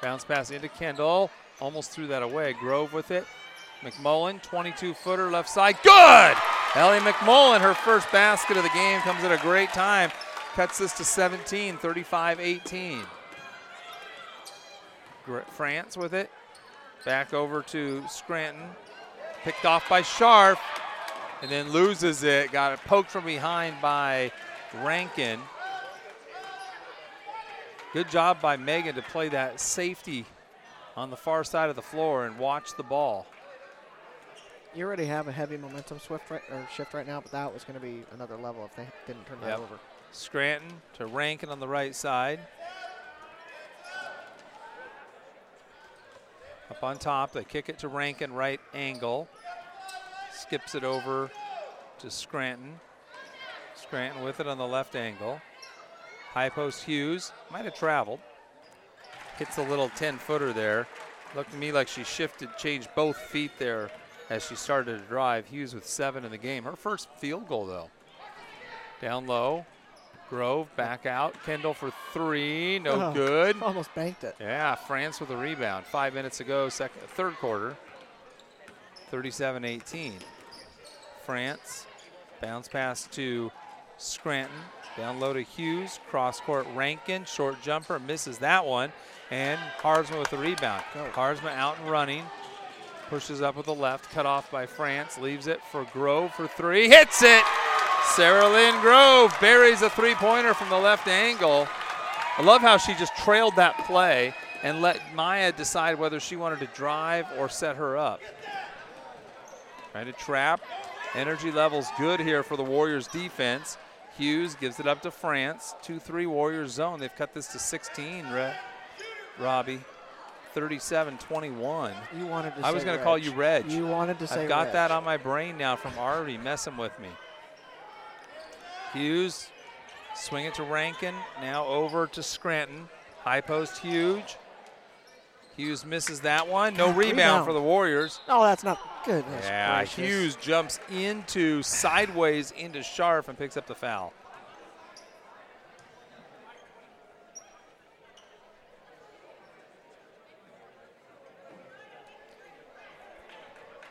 Bounce pass into Kendall. Almost threw that away. Grove with it. McMullen, twenty-two footer, left side. Good! Ally McMullen, her first basket of the game, comes at a great time. Cuts this to seventeen, thirty-five eighteen. France with it. Back over to Scranton. Picked off by Scharf and then loses it. Got it poked from behind by Rankin. Good job by Megan to play that safety on the far side of the floor and watch the ball. You already have a heavy momentum swift right, or shift right now, but that was going to be another level if they didn't turn that yep. over. Scranton to Rankin on the right side. Up on top, they kick it to Rankin, right angle. Skips it over to Scranton. Scranton with it on the left angle. High post Hughes, might have traveled. Hits a little ten-footer there. Looked to me like she shifted, changed both feet there as she started to drive. Hughes with seven in the game. Her first field goal, though. Down low. Grove back out. Kendall for three. No oh, good. Almost banked it. Yeah, France with a rebound. Five minutes to go, second, third quarter. thirty-seven eighteen. France. Bounce pass to Scranton. Down low to Hughes. Cross court Rankin. Short jumper. Misses that one. And Harzma with the rebound. Go. Harzma out and running. Pushes up with the left. Cut off by France. Leaves it for Grove for three. Hits it. Sarah Lynn Grove buries a three-pointer from the left angle. I love how she just trailed that play and let Maya decide whether she wanted to drive or set her up. Trying to trap. Energy levels good here for the Warriors defense. Hughes gives it up to France. two three Warriors zone. They've cut this to sixteen, Re- Robbie. thirty-seven twenty-one. You wanted to I say was going to call you Reg. You wanted to say I've got Reg. That on my brain now from R V messing with me. Hughes, swing it to Rankin, now over to Scranton. High post, huge. Hughes misses that one. No rebound, rebound. for the Warriors. Oh, that's not good. Yeah, gracious. Hughes jumps into, sideways into Scharf and picks up the foul.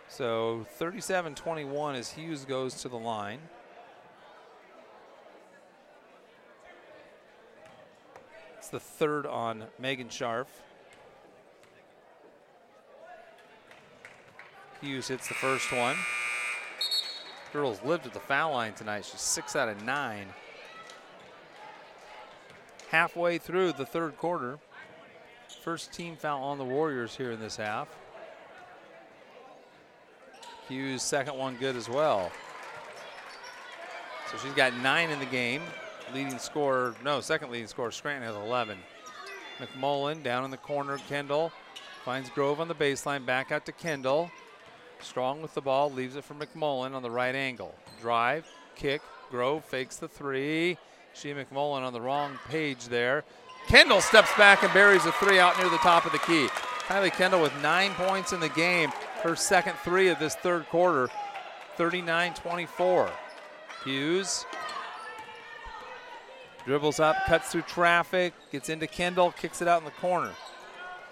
So thirty-seven twenty-one as Hughes goes to the line. The third on Megan Scharf. Hughes hits the first one. Girls lived at the foul line tonight. She's six out of nine halfway through the third quarter. First team foul on the Warriors here in this half. Hughes' second one good as well. So she's got nine in the game. Leading scorer, no, second leading scorer, Scranton has eleven. McMullen down in the corner, Kendall. Finds Grove on the baseline, back out to Kendall. Strong with the ball, leaves it for McMullen on the right angle. Drive, kick, Grove fakes the three. She and McMullen on the wrong page there. Kendall steps back and buries a three out near the top of the key. Kylie Kendall with nine points in the game. Her second three of this third quarter, thirty-nine twenty-four. Hughes dribbles up, cuts through traffic, gets into Kendall, kicks it out in the corner.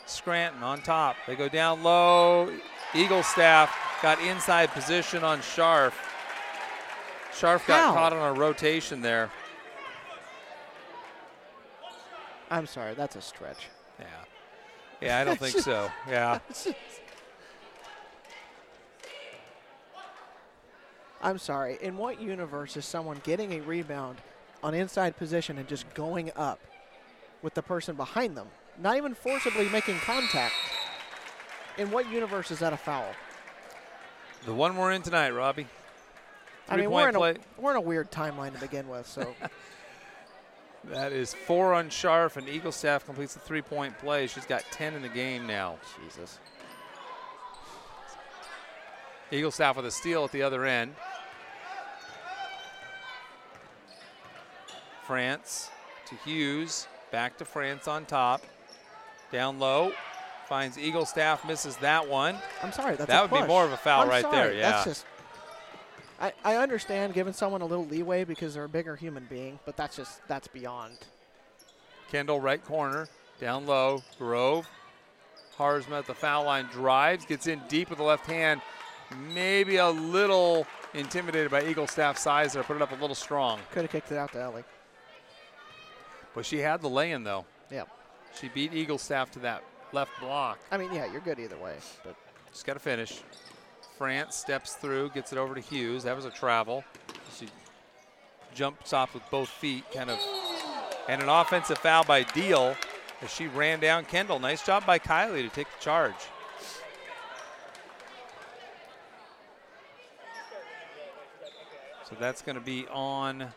Scranton on top. They go down low. Eagle Staff got inside position on Scharf. Scharf got caught on a rotation there. I'm sorry, that's a stretch. Yeah. Yeah, I don't think so. Yeah. I'm sorry. In what universe is someone getting a rebound on inside position and just going up with the person behind them, not even forcibly making contact? In what universe is that a foul? The one we're in tonight, Robbie. Three I mean, we're in, a, we're in a weird timeline to begin with, so. That is four on Scharf, and Eagle Staff completes the three-point play. She's got ten in the game now. Jesus. Eagle Staff with a steal at the other end. France to Hughes, back to France on top. Down low, finds Eagle Staff, misses that one. I'm sorry, that's That a would push. be more of a foul I'm right sorry. there, yeah. That's just, I, I understand giving someone a little leeway because they're a bigger human being, but that's just, that's beyond. Kendall, right corner, down low, Grove. Harzma at the foul line, drives, gets in deep with the left hand. Maybe a little intimidated by Eagle Staff size there, put it up a little strong. Could have kicked it out to Ellie. But she had the lay-in, though. Yeah. She beat Eagle Staff to that left block. I mean, yeah, you're good either way. But just got to finish. France steps through, gets it over to Hughes. That was a travel. She jumps off with both feet, kind of. And an offensive foul by Deal as she ran down Kendall. Nice job by Kylie to take the charge. So that's going to be on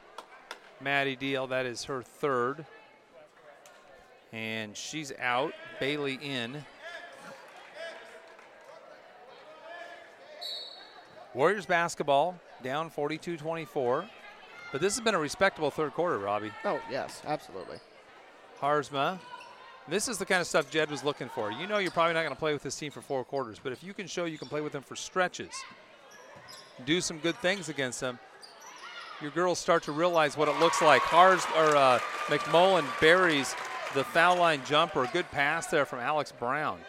Maddie Deal. That is her third. And she's out. Bailey in. Warriors basketball down forty-two twenty-four. But this has been a respectable third quarter, Robbie. Oh, yes, absolutely. Harzma. This is the kind of stuff Jed was looking for. You know you're probably not going to play with this team for four quarters, but if you can show you can play with them for stretches, do some good things against them, your girls start to realize what it looks like. Harz, or uh, McMullen buries the foul line jumper. Good pass there from Alex Brown.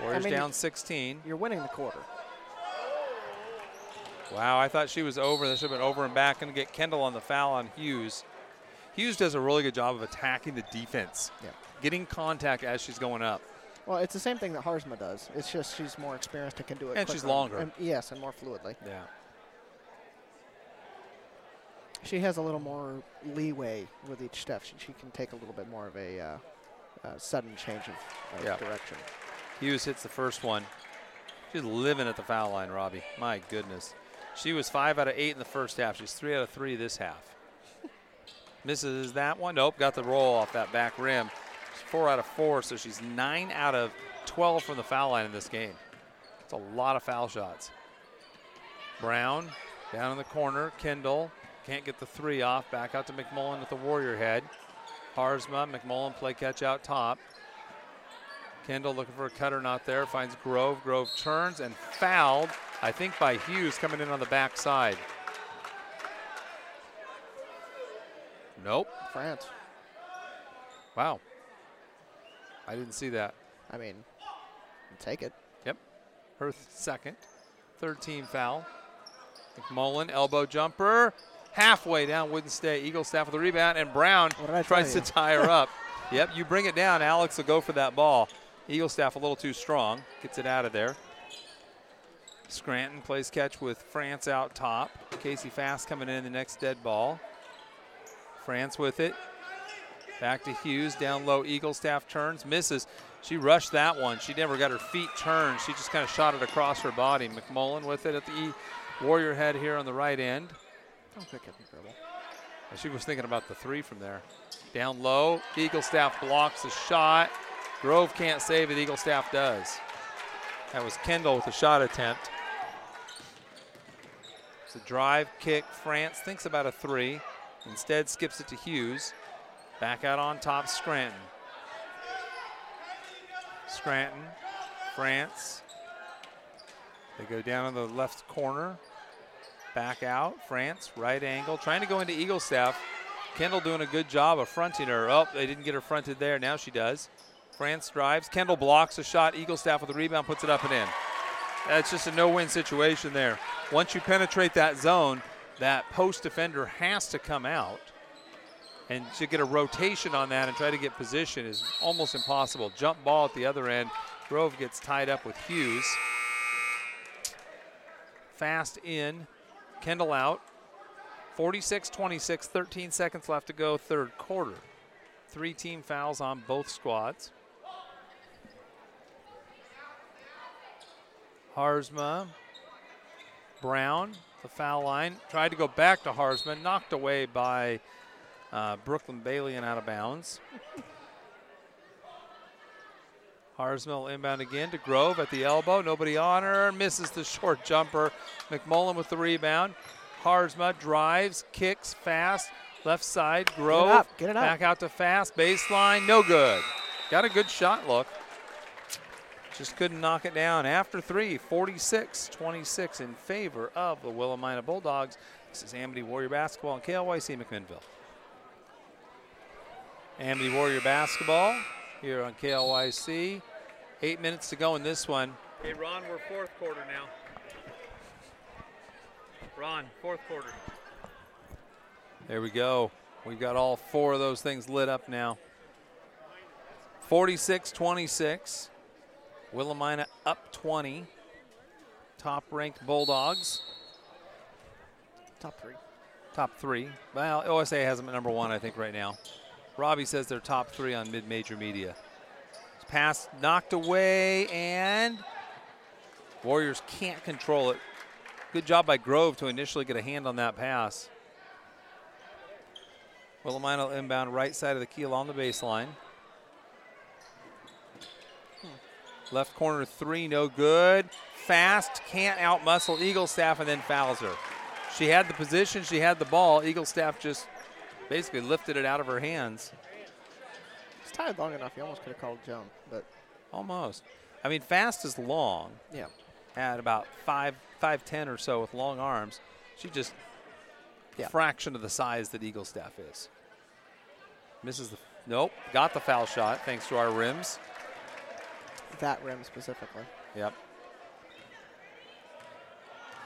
Warriors I mean, down sixteen. You're winning the quarter. Wow, I thought she was over. This should have been over and back. Going to get Kendall on the foul on Hughes. Hughes does a really good job of attacking the defense, yeah. getting contact as she's going up. Well, it's the same thing that Harzma does. It's just she's more experienced and can do it And quicker. She's longer. And, yes, and more fluidly. Yeah. She has a little more leeway with each step. She, she can take a little bit more of a uh, uh, sudden change of uh, yeah. direction. Hughes hits the first one. She's living at the foul line, Robbie. My goodness. She was five out of eight in the first half. She's three out of three this half. Misses that one. Nope, got the roll off that back rim. She's four out of four, so she's nine out of twelve from the foul line in this game. It's a lot of foul shots. Brown down in the corner. Kendall. Can't get the three off. Back out to McMullen with the Warrior head. Harzma, McMullen play catch out top. Kendall looking for a cutter, not there. Finds Grove. Grove turns and fouled, I think, by Hughes coming in on the backside. Nope. France. Wow. I didn't see that. I mean, take it. Yep. Her second. Third team foul. McMullen, elbow jumper. Halfway down, wouldn't stay. Eagle Staff with the rebound, and Brown tries to tie her up. Yep, you bring it down. Alex will go for that ball. Eagle Staff a little too strong. Gets it out of there. Scranton plays catch with France out top. Casey Fast coming in the next dead ball. France with it. Back to Hughes, down low, Eagle Staff turns, misses. She rushed that one. She never got her feet turned. She just kind of shot it across her body. McMullen with it at the E Warrior head here on the right end. Don't pick up the dribble. She was thinking about the three from there. Down low, Eagle Staff blocks the shot. Grove can't save it, Eagle Staff does. That was Kendall with a shot attempt. It's a drive kick, France thinks about a three, instead skips it to Hughes. Back out on top, Scranton. Scranton, France. They go down in the left corner. Back out, France, right angle, trying to go into Eagle Staff. Kendall doing a good job of fronting her. Oh, they didn't get her fronted there, now she does. France drives, Kendall blocks a shot, Eagle Staff with a rebound, puts it up and in. That's just a no-win situation there. Once you penetrate that zone, that post defender has to come out, and to get a rotation on that and try to get position is almost impossible. Jump ball at the other end. Grove gets tied up with Hughes. Fast in, Kendall out. forty-six twenty-six, thirteen seconds left to go, third quarter. Three team fouls on both squads. Harzma, Brown, the foul line. Tried to go back to Harzma, knocked away by uh, Brooklyn Bailey and out of bounds. Harzma inbound again to Grove at the elbow. Nobody on her, misses the short jumper. McMullen with the rebound. Harzma drives, kicks, Fast. Left side, Grove, get it up, get it up. Back out to Fast, baseline, no good. Got a good shot look. Just couldn't knock it down. After three, forty-six twenty-six in favor of the Willamina Bulldogs. This is Amity Warrior Basketball and K L Y C McMinnville. Amity Warrior Basketball here on K L Y C. Eight minutes to go in this one. Hey, Ron, we're fourth quarter now. Ron, fourth quarter. There we go. We've got all four of those things lit up now. forty-six twenty-six. Willamina up twenty. Top-ranked Bulldogs. Top three. Top three. Well, O S A has them at number one, I think, right now. Robbie says they're top three on mid-major media. Pass knocked away, and Warriors can't control it. Good job by Grove to initially get a hand on that pass. Willamina inbound right side of the key along the baseline. Hmm. Left corner three, no good. Fast, can't out-muscle Eagle Staff and then fouls her. She had the position, she had the ball. Eagle Staff just basically lifted it out of her hands. It's tied long enough, you almost could have called a jump, but. Almost. I mean, Fast is long. Yeah. At about five, five ten or so with long arms. She just, yeah. Fraction of the size that Eagle Staff is. Misses the, nope, got the foul shot thanks to our rims. That rim specifically. Yep.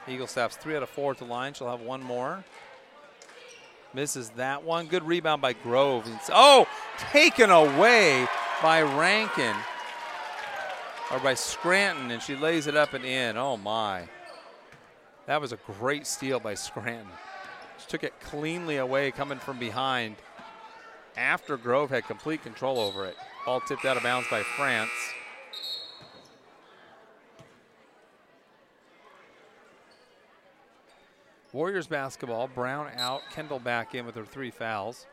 Eagle Staff's three out of four at the line. She'll have one more. Misses that one. Good rebound by Grove. It's, oh, taken away by Rankin, or by Scranton, and she lays it up and in. Oh my. That was a great steal by Scranton. Took it cleanly away coming from behind after Grove had complete control over it. Ball tipped out of bounds by France. Warriors basketball, Brown out, Kendall back in with her three fouls.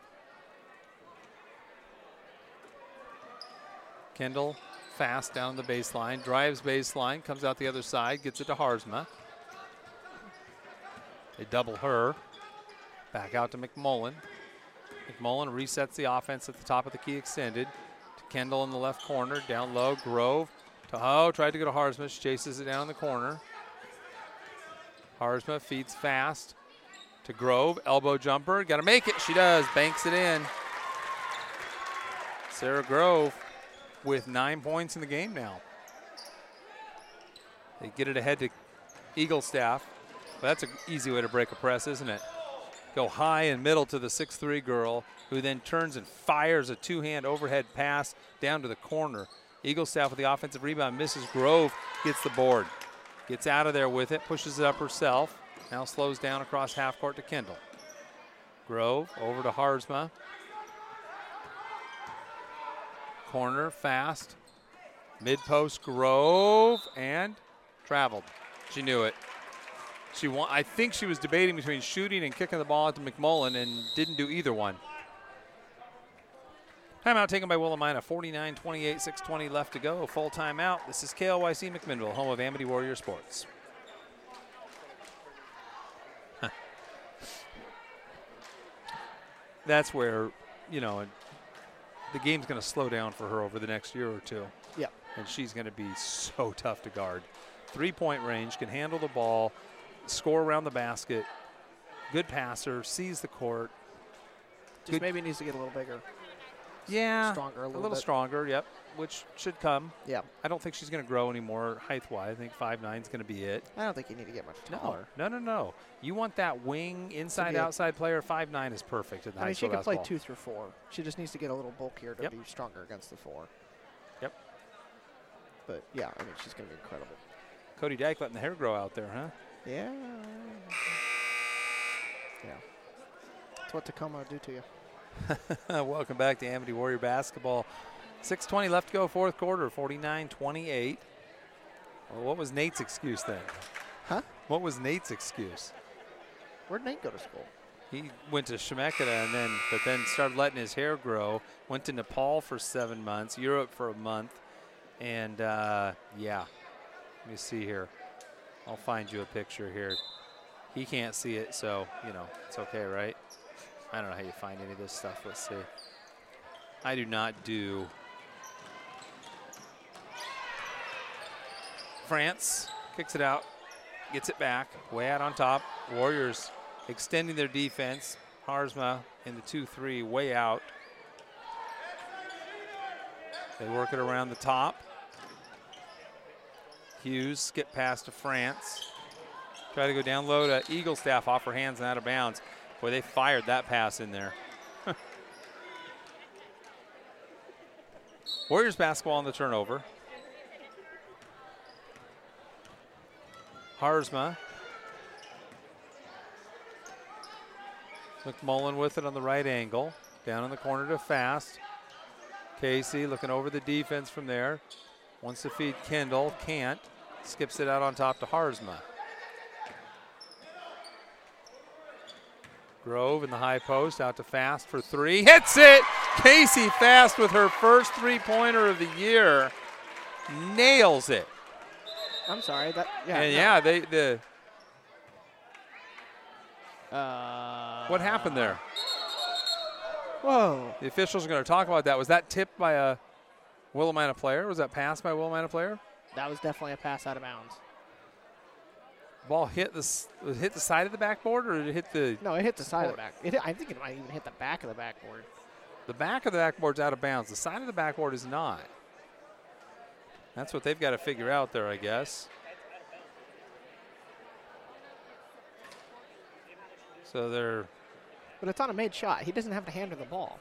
Kendall fast down the baseline, drives baseline, comes out the other side, gets it to Harzma. They double her. Back out to McMullen. McMullen resets the offense at the top of the key, extended to Kendall in the left corner, down low, Grove. Toho tried to go to Harzma, she chases it down in the corner. Harzma feeds Fast to Grove, elbow jumper, gotta make it, she does, banks it in. Sarah Grove with nine points in the game now. They get it ahead to Eagle Staff. Well, that's an easy way to break a press, isn't it? Go high and middle to the six three girl, who then turns and fires a two-hand overhead pass down to the corner. Eagle Staff with the offensive rebound, misses. Grove gets the board. Gets out of there with it, pushes it up herself. Now slows down across half court to Kendall. Grove over to Harzma. Corner, Fast. Mid-post, Grove, and traveled. She knew it. She won. I think she was debating between shooting and kicking the ball at McMullen and didn't do either one. Timeout taken by Willamina, forty-nine twenty-eight, six twenty left to go. Full timeout. This is K L Y C McMinnville, home of Amity Warrior Sports. Huh. That's where, you know, the game's going to slow down for her over the next year or two. Yeah. And she's going to be so tough to guard. Three-point range, can handle the ball, score around the basket, good passer, sees the court. Just good. Maybe needs to get a little bigger. Yeah, stronger, a little, a little stronger, yep, which should come. Yeah. I don't think she's going to grow anymore height-wise. I think five nine is going to be it. I don't think you need to get much taller. No, no, no, no. You want that wing inside-outside player. five nine is perfect in the I high mean, school basketball. She can play two through four. She just needs to get a little bulkier to yep. be stronger against the four. Yep. But, yeah, I mean, she's going to be incredible. Cody Dijk letting the hair grow out there, huh? Yeah. Yeah. That's what Tacoma will do to you. Welcome back to Amity Warrior Basketball. six twenty left to go, fourth quarter, forty-nine twenty-eight. Well, what was Nate's excuse then? Huh? What was Nate's excuse? Where'd Nate go to school? He went to Chemeketa and then, but then started letting his hair grow. Went to Nepal for seven months, Europe for a month, and uh, yeah. Let me see here. I'll find you a picture here. He can't see it, so you know it's okay, right? I don't know how you find any of this stuff. Let's see. I do not do France kicks it out, gets it back, way out on top. Warriors extending their defense. Harzma in the two three, way out. They work it around the top. Hughes skip pass to France. Try to go down low to Eagle Staff, off her hands and out of bounds. Boy, they fired that pass in there. Warriors basketball on the turnover. Harzma. McMullen with it on the right angle. Down in the corner to Fast. Casey looking over the defense from there. Wants to feed Kendall. Can't. Skips it out on top to Harzma. Grove in the high post, out to Fast for three. Hits it! Casey Fast with her first three-pointer of the year. Nails it. I'm sorry. That, yeah, and no. yeah, they, the. Uh, what happened there? Whoa. The officials are going to talk about that. Was that tipped by a Willamina player? Was that passed by a Willamina player? That was definitely a pass out of bounds. Ball hit the hit the side of the backboard, or did it hit the? No, it hit the side board. of the back. It hit, I think it might even hit the back of the backboard. The back of the backboard's out of bounds. The side of the backboard is not. That's what they've got to figure out there, I guess. So they're. But it's on a made shot. He doesn't have to hand her the ball.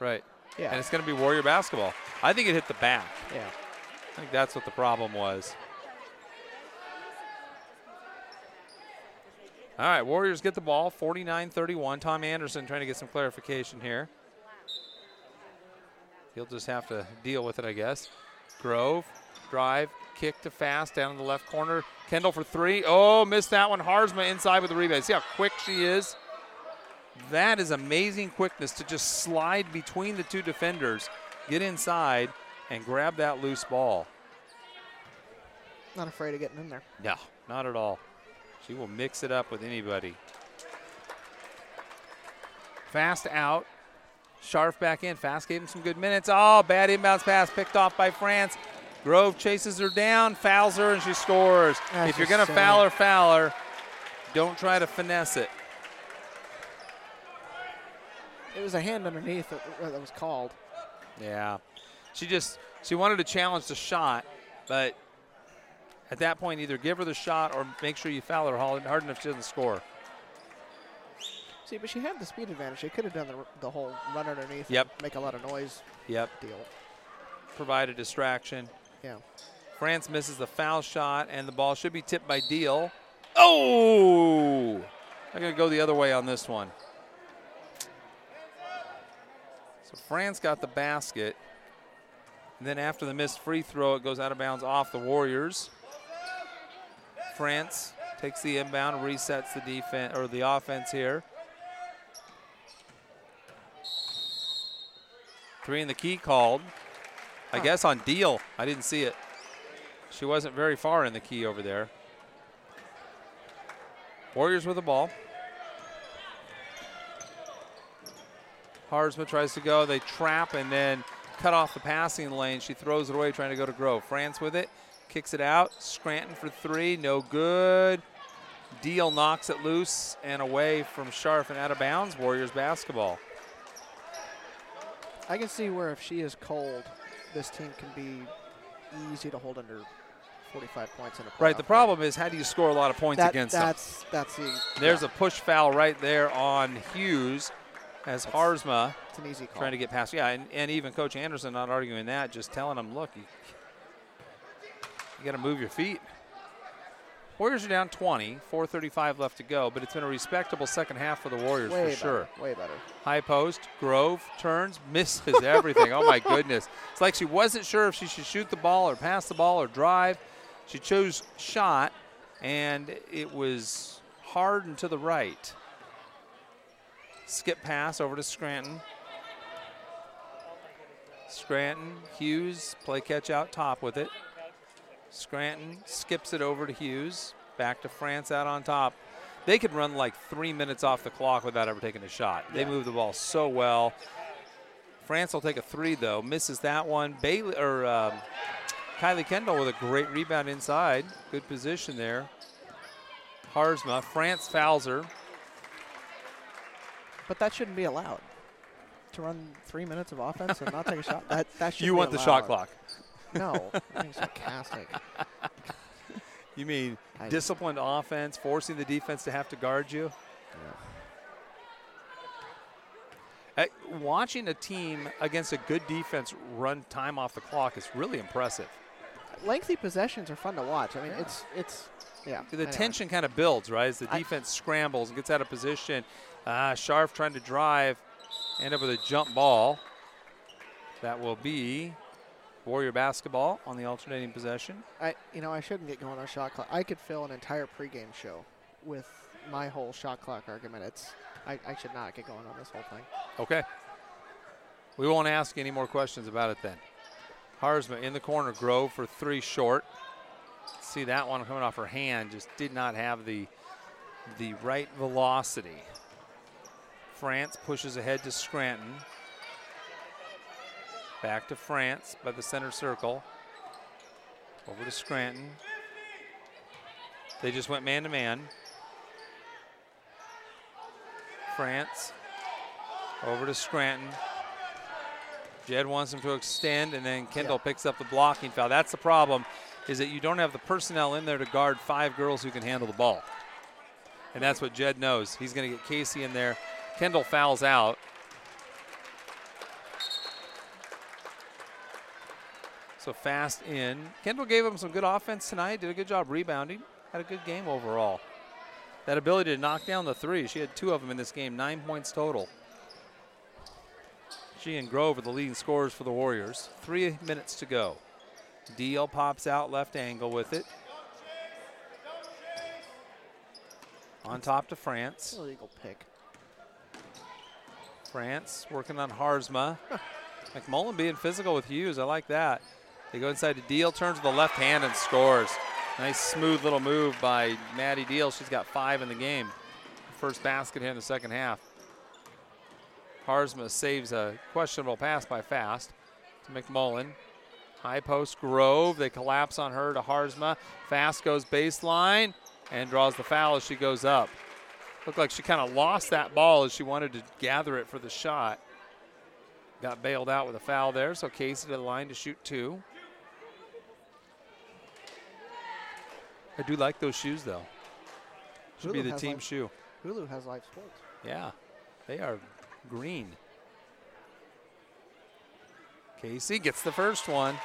Right. Yeah. And it's going to be Warrior basketball. I think it hit the back. Yeah. I think that's what the problem was. All right, Warriors get the ball, forty-nine thirty-one. Tom Anderson trying to get some clarification here. He'll just have to deal with it, I guess. Grove, drive, kick to Fast down in the left corner. Kendall for three. Oh, missed that one. Harzma inside with the rebound. See how quick she is? That is amazing quickness to just slide between the two defenders, get inside, and grab that loose ball. Not afraid of getting in there. No, not at all. She will mix it up with anybody. Fast out. Scharf back in. Fast gave him some good minutes. Oh, bad inbounds pass picked off by France. Grove chases her down, fouls her, and she scores. That's if you're going to foul her, foul her. Don't try to finesse it. It was a hand underneath that was called. Yeah. She just she wanted to challenge the shot, but at that point, either give her the shot or make sure you foul her hard enough she doesn't score. See, but she had the speed advantage. She could have done the, the whole run underneath yep. and make a lot of noise yep. deal. Provide a distraction. Yeah. France misses the foul shot, and the ball should be tipped by Deal. Oh! They're going to go the other way on this one. So France got the basket. And then after the missed free throw, it goes out of bounds off the Warriors. France takes the inbound, resets the defense or the offense here. Three in the key called. I guess on Deal. I didn't see it. She wasn't very far in the key over there. Warriors with the ball. Harzma tries to go. They trap and then cut off the passing lane. She throws it away trying to go to Grove. France with it. Kicks it out. Scranton for three. No good. Deal knocks it loose and away from Scharf and out of bounds. Warriors basketball. I can see where if she is cold, this team can be easy to hold under forty-five points in a playoff. Right, the problem is how do you score a lot of points that, against that's, them? That's the, There's yeah. a push foul right there on Hughes as that's, Harzma it's an easy call. Trying to get past. Yeah, and, and even Coach Anderson not arguing that, just telling him, look, you, you got to move your feet. Warriors are down twenty, four thirty-five left to go, but it's been a respectable second half for the Warriors way for better, sure. Way better. High post, Grove turns, misses everything. Oh, my goodness. It's like she wasn't sure if she should shoot the ball or pass the ball or drive. She chose shot, and it was hard and to the right. Skip pass over to Scranton. Scranton, Hughes, play catch out top with it. Scranton skips it over to Hughes. Back to France out on top. They could run like three minutes off the clock without ever taking a shot. Yeah. They move the ball so well. France will take a three, though. Misses that one. Bailey or um, Kylie Kendall with a great rebound inside. Good position there. Harzma. France fouls her. But that shouldn't be allowed. To run three minutes of offense and not take a shot? That, that shouldn't be allowed. You want the shot clock. No, I mean sarcastic. You mean I disciplined know. Offense, forcing the defense to have to guard you? Yeah. Uh, watching a team against a good defense run time off the clock is really impressive. Lengthy possessions are fun to watch. I mean, yeah. it's it's yeah. The anyway. tension kind of builds, right? As the defense I, scrambles and gets out of position. Uh, Scharf trying to drive, end up with a jump ball. That will be Warrior basketball on the alternating possession. I, you know, I shouldn't get going on shot clock. I could fill an entire pregame show with my whole shot clock argument. It's, I, I should not get going on this whole thing. Okay. We won't ask any more questions about it then. Harzma in the corner, Grove for three short. See that one coming off her hand, just did not have the, the right velocity. France pushes ahead to Scranton. Back to France by the center circle. Over to Scranton. They just went man-to-man. France over to Scranton. Jed wants him to extend, and then Kendall yeah. picks up the blocking foul. That's the problem, is that you don't have the personnel in there to guard five girls who can handle the ball. And that's what Jed knows. He's going to get Casey in there. Kendall fouls out. So Fast in. Kendall gave him some good offense tonight, did a good job rebounding, had a good game overall. That ability to knock down the three, she had two of them in this game, nine points total. She and Grove are the leading scorers for the Warriors. Three minutes to go. Deal pops out left angle with it. On top to France. Illegal pick. France working on Harzma. McMullen being physical with Hughes, I like that. They go inside to Deal, turns with the left hand and scores. Nice smooth little move by Maddie Deal. She's got five in the game. First basket here in the second half. Harzma saves a questionable pass by Fast to McMullen. High post Grove, they collapse on her to Harzma. Fast goes baseline and draws the foul as she goes up. Looked like she kind of lost that ball as she wanted to gather it for the shot. Got bailed out with a foul there, so Casey to the line to shoot two. I do like those shoes, though. Should Hulu be the team life, shoe. Hulu has live sports. Yeah, they are green. Casey gets the first one.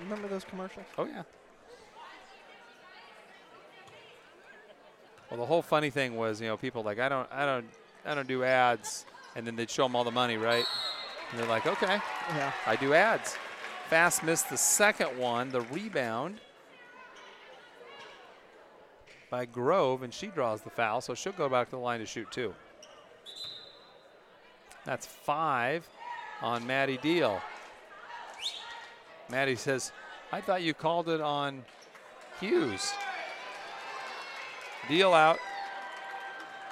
Remember those commercials? Oh, yeah. Well, the whole funny thing was, you know, people like, I don't, I don't, I don't do ads, and then they'd show them all the money, right? And they're like, okay, yeah, I do ads. Fast missed the second one, the rebound by Grove, and she draws the foul, so she'll go back to the line to shoot two. That's five on Maddie Deal. Maddie says, I thought you called it on Hughes. Deal out,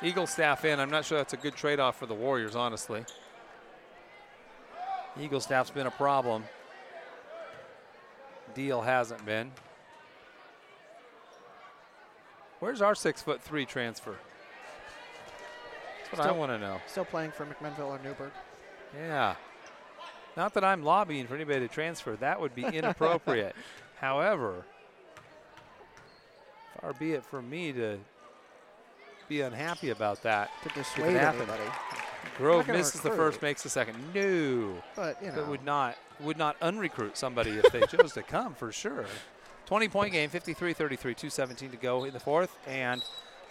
Eagle Staff in. I'm not sure that's a good trade-off for the Warriors, honestly. Eagle Staff's been a problem. Deal hasn't been. Where's our six foot three transfer? That's what still, I want to know. Still playing for McMinnville or Newburgh. Yeah. Not that I'm lobbying for anybody to transfer. That would be inappropriate. However, far be it from me to be unhappy about that. To dissuade everybody. Grove misses recruit. The first, makes the second. No. But, you know. But would not, would not unrecruit somebody if they chose to come, for sure. twenty-point game, fifty-three thirty-three, two seventeen to go in the fourth. And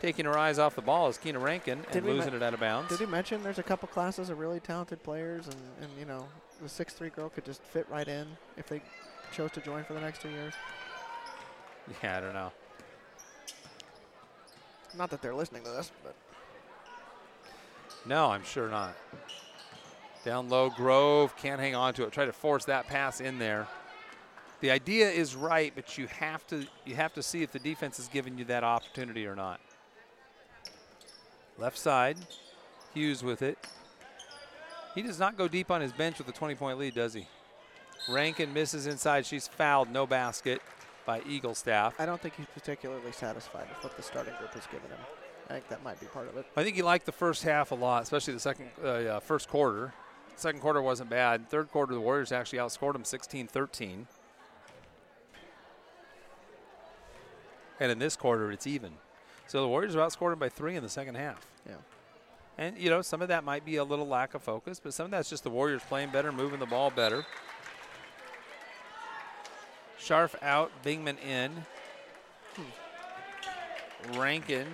taking her eyes off the ball is Keena Rankin and losing it out of bounds. Did you mention there's a couple classes of really talented players, and, and you know, the six three girl could just fit right in if they chose to join for the next two years? Yeah, I don't know. Not that they're listening to this, but. No, I'm sure not. Down low, Grove can't hang on to it. Try to force that pass in there. The idea is right, but you have to you have to see if the defense is giving you that opportunity or not. Left side, Hughes with it. He does not go deep on his bench with a twenty-point lead, does he? Rankin misses inside. She's fouled. No basket by Eagle Staff. I don't think he's particularly satisfied with what the starting group has given him. I think that might be part of it. I think he liked the first half a lot, especially the second, uh, uh, first quarter. Second quarter wasn't bad. Third quarter, the Warriors actually outscored him sixteen thirteen. And in this quarter, it's even. So the Warriors have outscored him by three in the second half. Yeah. And, you know, some of that might be a little lack of focus, but some of that's just the Warriors playing better, moving the ball better. Scharf out, Bingman in. Hmm. Rankin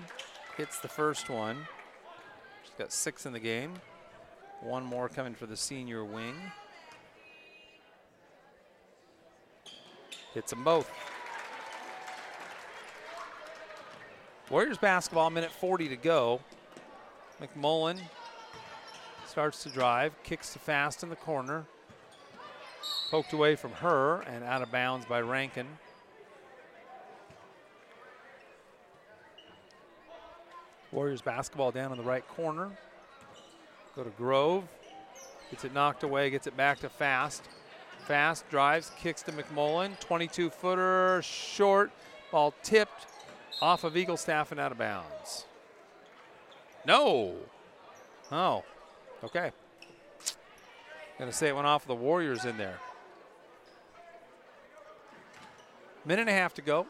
hits the first one. She's got six in the game. One more coming for the senior wing. Hits them both. Warriors basketball, minute forty to go. McMullen starts to drive, kicks to Fast in the corner. Poked away from her and out of bounds by Rankin. Warriors basketball down in the right corner. Go to Grove. Gets it knocked away, gets it back to Fast. Fast drives, kicks to McMullen. twenty-two footer, short. Ball tipped off of Eagle Staff and out of bounds. No. Oh, okay. Gonna say it went off of the Warriors in there. Minute and a half to go,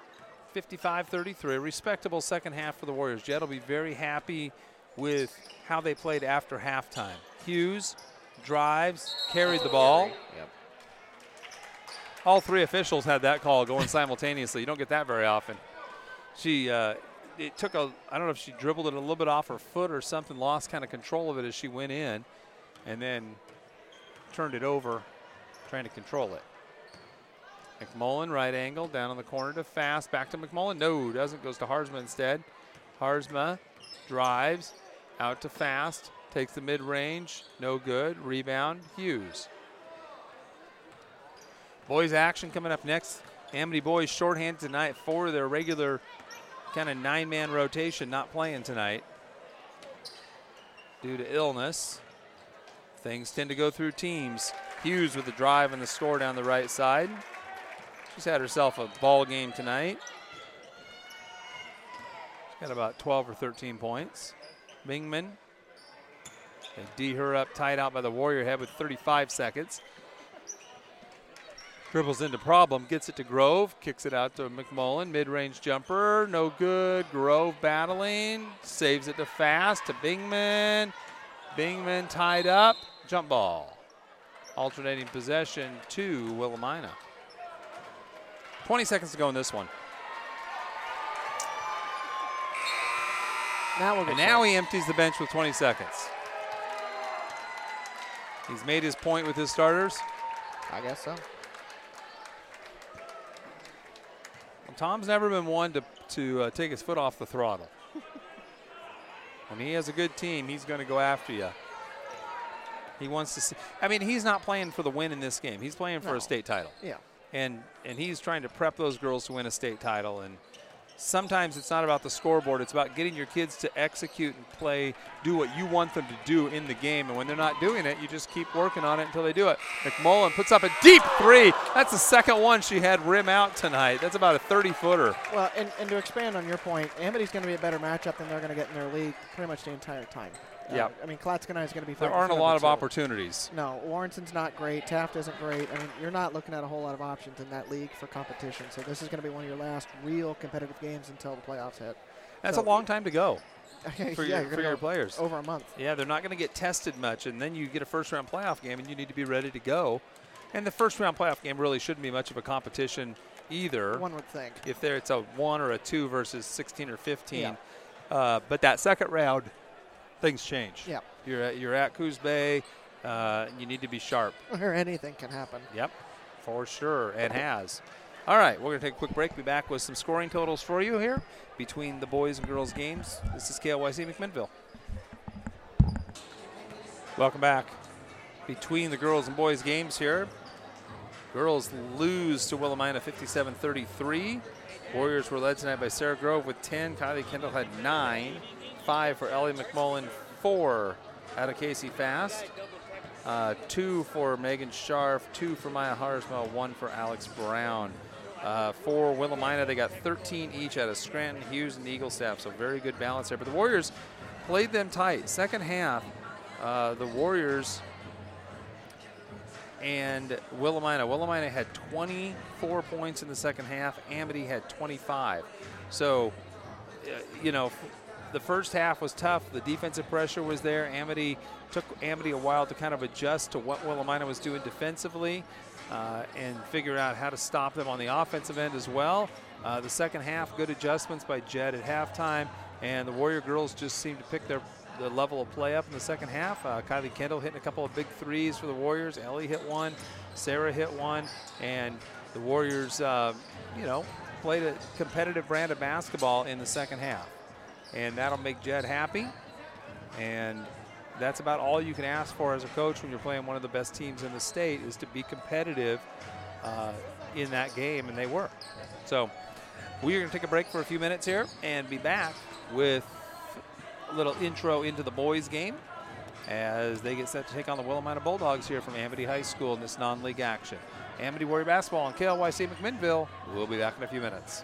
fifty-five thirty-three. Respectable second half for the Warriors. Jed will be very happy with how they played after halftime. Hughes drives, carried the ball. Yep. All three officials had that call going simultaneously. You don't get that very often. She, uh, it took a, I don't know if she dribbled it a little bit off her foot or something, lost kind of control of it as she went in, and then turned it over, trying to control it. McMullen, right angle, down on the corner to Fast, back to McMullen. No, doesn't, goes to Harzma instead. Harzma drives, out to Fast, takes the mid-range, no good, rebound, Hughes. Boys action coming up next. Amity boys shorthand tonight for their regular kind of nine-man rotation, not playing tonight due to illness. Things tend to go through teams. Hughes with the drive and the score down the right side. She's had herself a ball game tonight. She's got about twelve or thirteen points. Bingman, they D her up, tied out by the Warrior head with thirty-five seconds. Dribbles into problem, gets it to Grove, kicks it out to McMullen, mid-range jumper, no good. Grove battling, saves it to Fast, to Bingman. Bingman tied up, jump ball. Alternating possession to Willamina. twenty seconds to go in this one. Now we'll and now he empties the bench with twenty seconds. He's made his point with his starters. I guess so. Well, Tom's never been one to, to uh, take his foot off the throttle. When he has a good team, he's going to go after you. He wants to see. I mean, he's not playing for the win in this game. He's playing for no. a state title. Yeah. And and he's trying to prep those girls to win a state title. And sometimes it's not about the scoreboard. It's about getting your kids to execute and play, do what you want them to do in the game. And when they're not doing it, you just keep working on it until they do it. McMullen puts up a deep three. That's the second one she had rim out tonight. That's about a thirty-footer. Well, and, and to expand on your point, Amity's going to be a better matchup than they're going to get in their league pretty much the entire time. Yeah, uh, I mean, Klatskanai is going to be. There aren't a lot of opportunities. No, Warrenson's not great. Taft isn't great. I mean, you're not looking at a whole lot of options in that league for competition. So this is going to be one of your last real competitive games until the playoffs hit. That's so a long time to go for yeah, your, for your players. Over a month. Yeah, they're not going to get tested much, and then you get a first-round playoff game, and you need to be ready to go. And the first-round playoff game really shouldn't be much of a competition either. One would think. If there, it's a one or a two versus sixteen or fifteen. Yeah. Uh, but that second round. Things change. Yeah, you're at, you're at Coos Bay. Uh, you need to be sharp. Or anything can happen. Yep, for sure, and has. All right, we're going to take a quick break. Be back with some scoring totals for you here between the boys and girls games. This is K L Y C McMinnville. Welcome back. Between the girls and boys games here. Girls lose to Willamina fifty-seven thirty-three. Warriors were led tonight by Sarah Grove with ten. Kylie Kendall had nine. Five for Ally McMullen, four out of Casey Fast, uh, two for Megan Scharf, two for Maya Harzma, one for Alex Brown. Uh, for Willamina, they got thirteen each out of Scranton, Hughes, and Eagle Staff, so very good balance there. But the Warriors played them tight. Second half, uh, the Warriors and Willamina. Willamina had twenty-four points in the second half. Amity had twenty-five. So, uh, you know, the first half was tough. The defensive pressure was there. Amity took Amity a while to kind of adjust to what Willamina was doing defensively uh, and figure out how to stop them on the offensive end as well. Uh, the second half, good adjustments by Jed at halftime, and the Warrior girls just seemed to pick their, their level of play up in the second half. Uh, Kylie Kendall hitting a couple of big threes for the Warriors. Ellie hit one. Sarah hit one. And the Warriors, uh, you know, played a competitive brand of basketball in the second half. And that'll make Jed happy. And that's about all you can ask for as a coach when you're playing one of the best teams in the state, is to be competitive uh, in that game, and they were. So we're going to take a break for a few minutes here and be back with a little intro into the boys' game as they get set to take on the Willamina Bulldogs here from Amity High School in this non-league action. Amity Warrior Basketball on K L Y C McMinnville. We'll be back in a few minutes.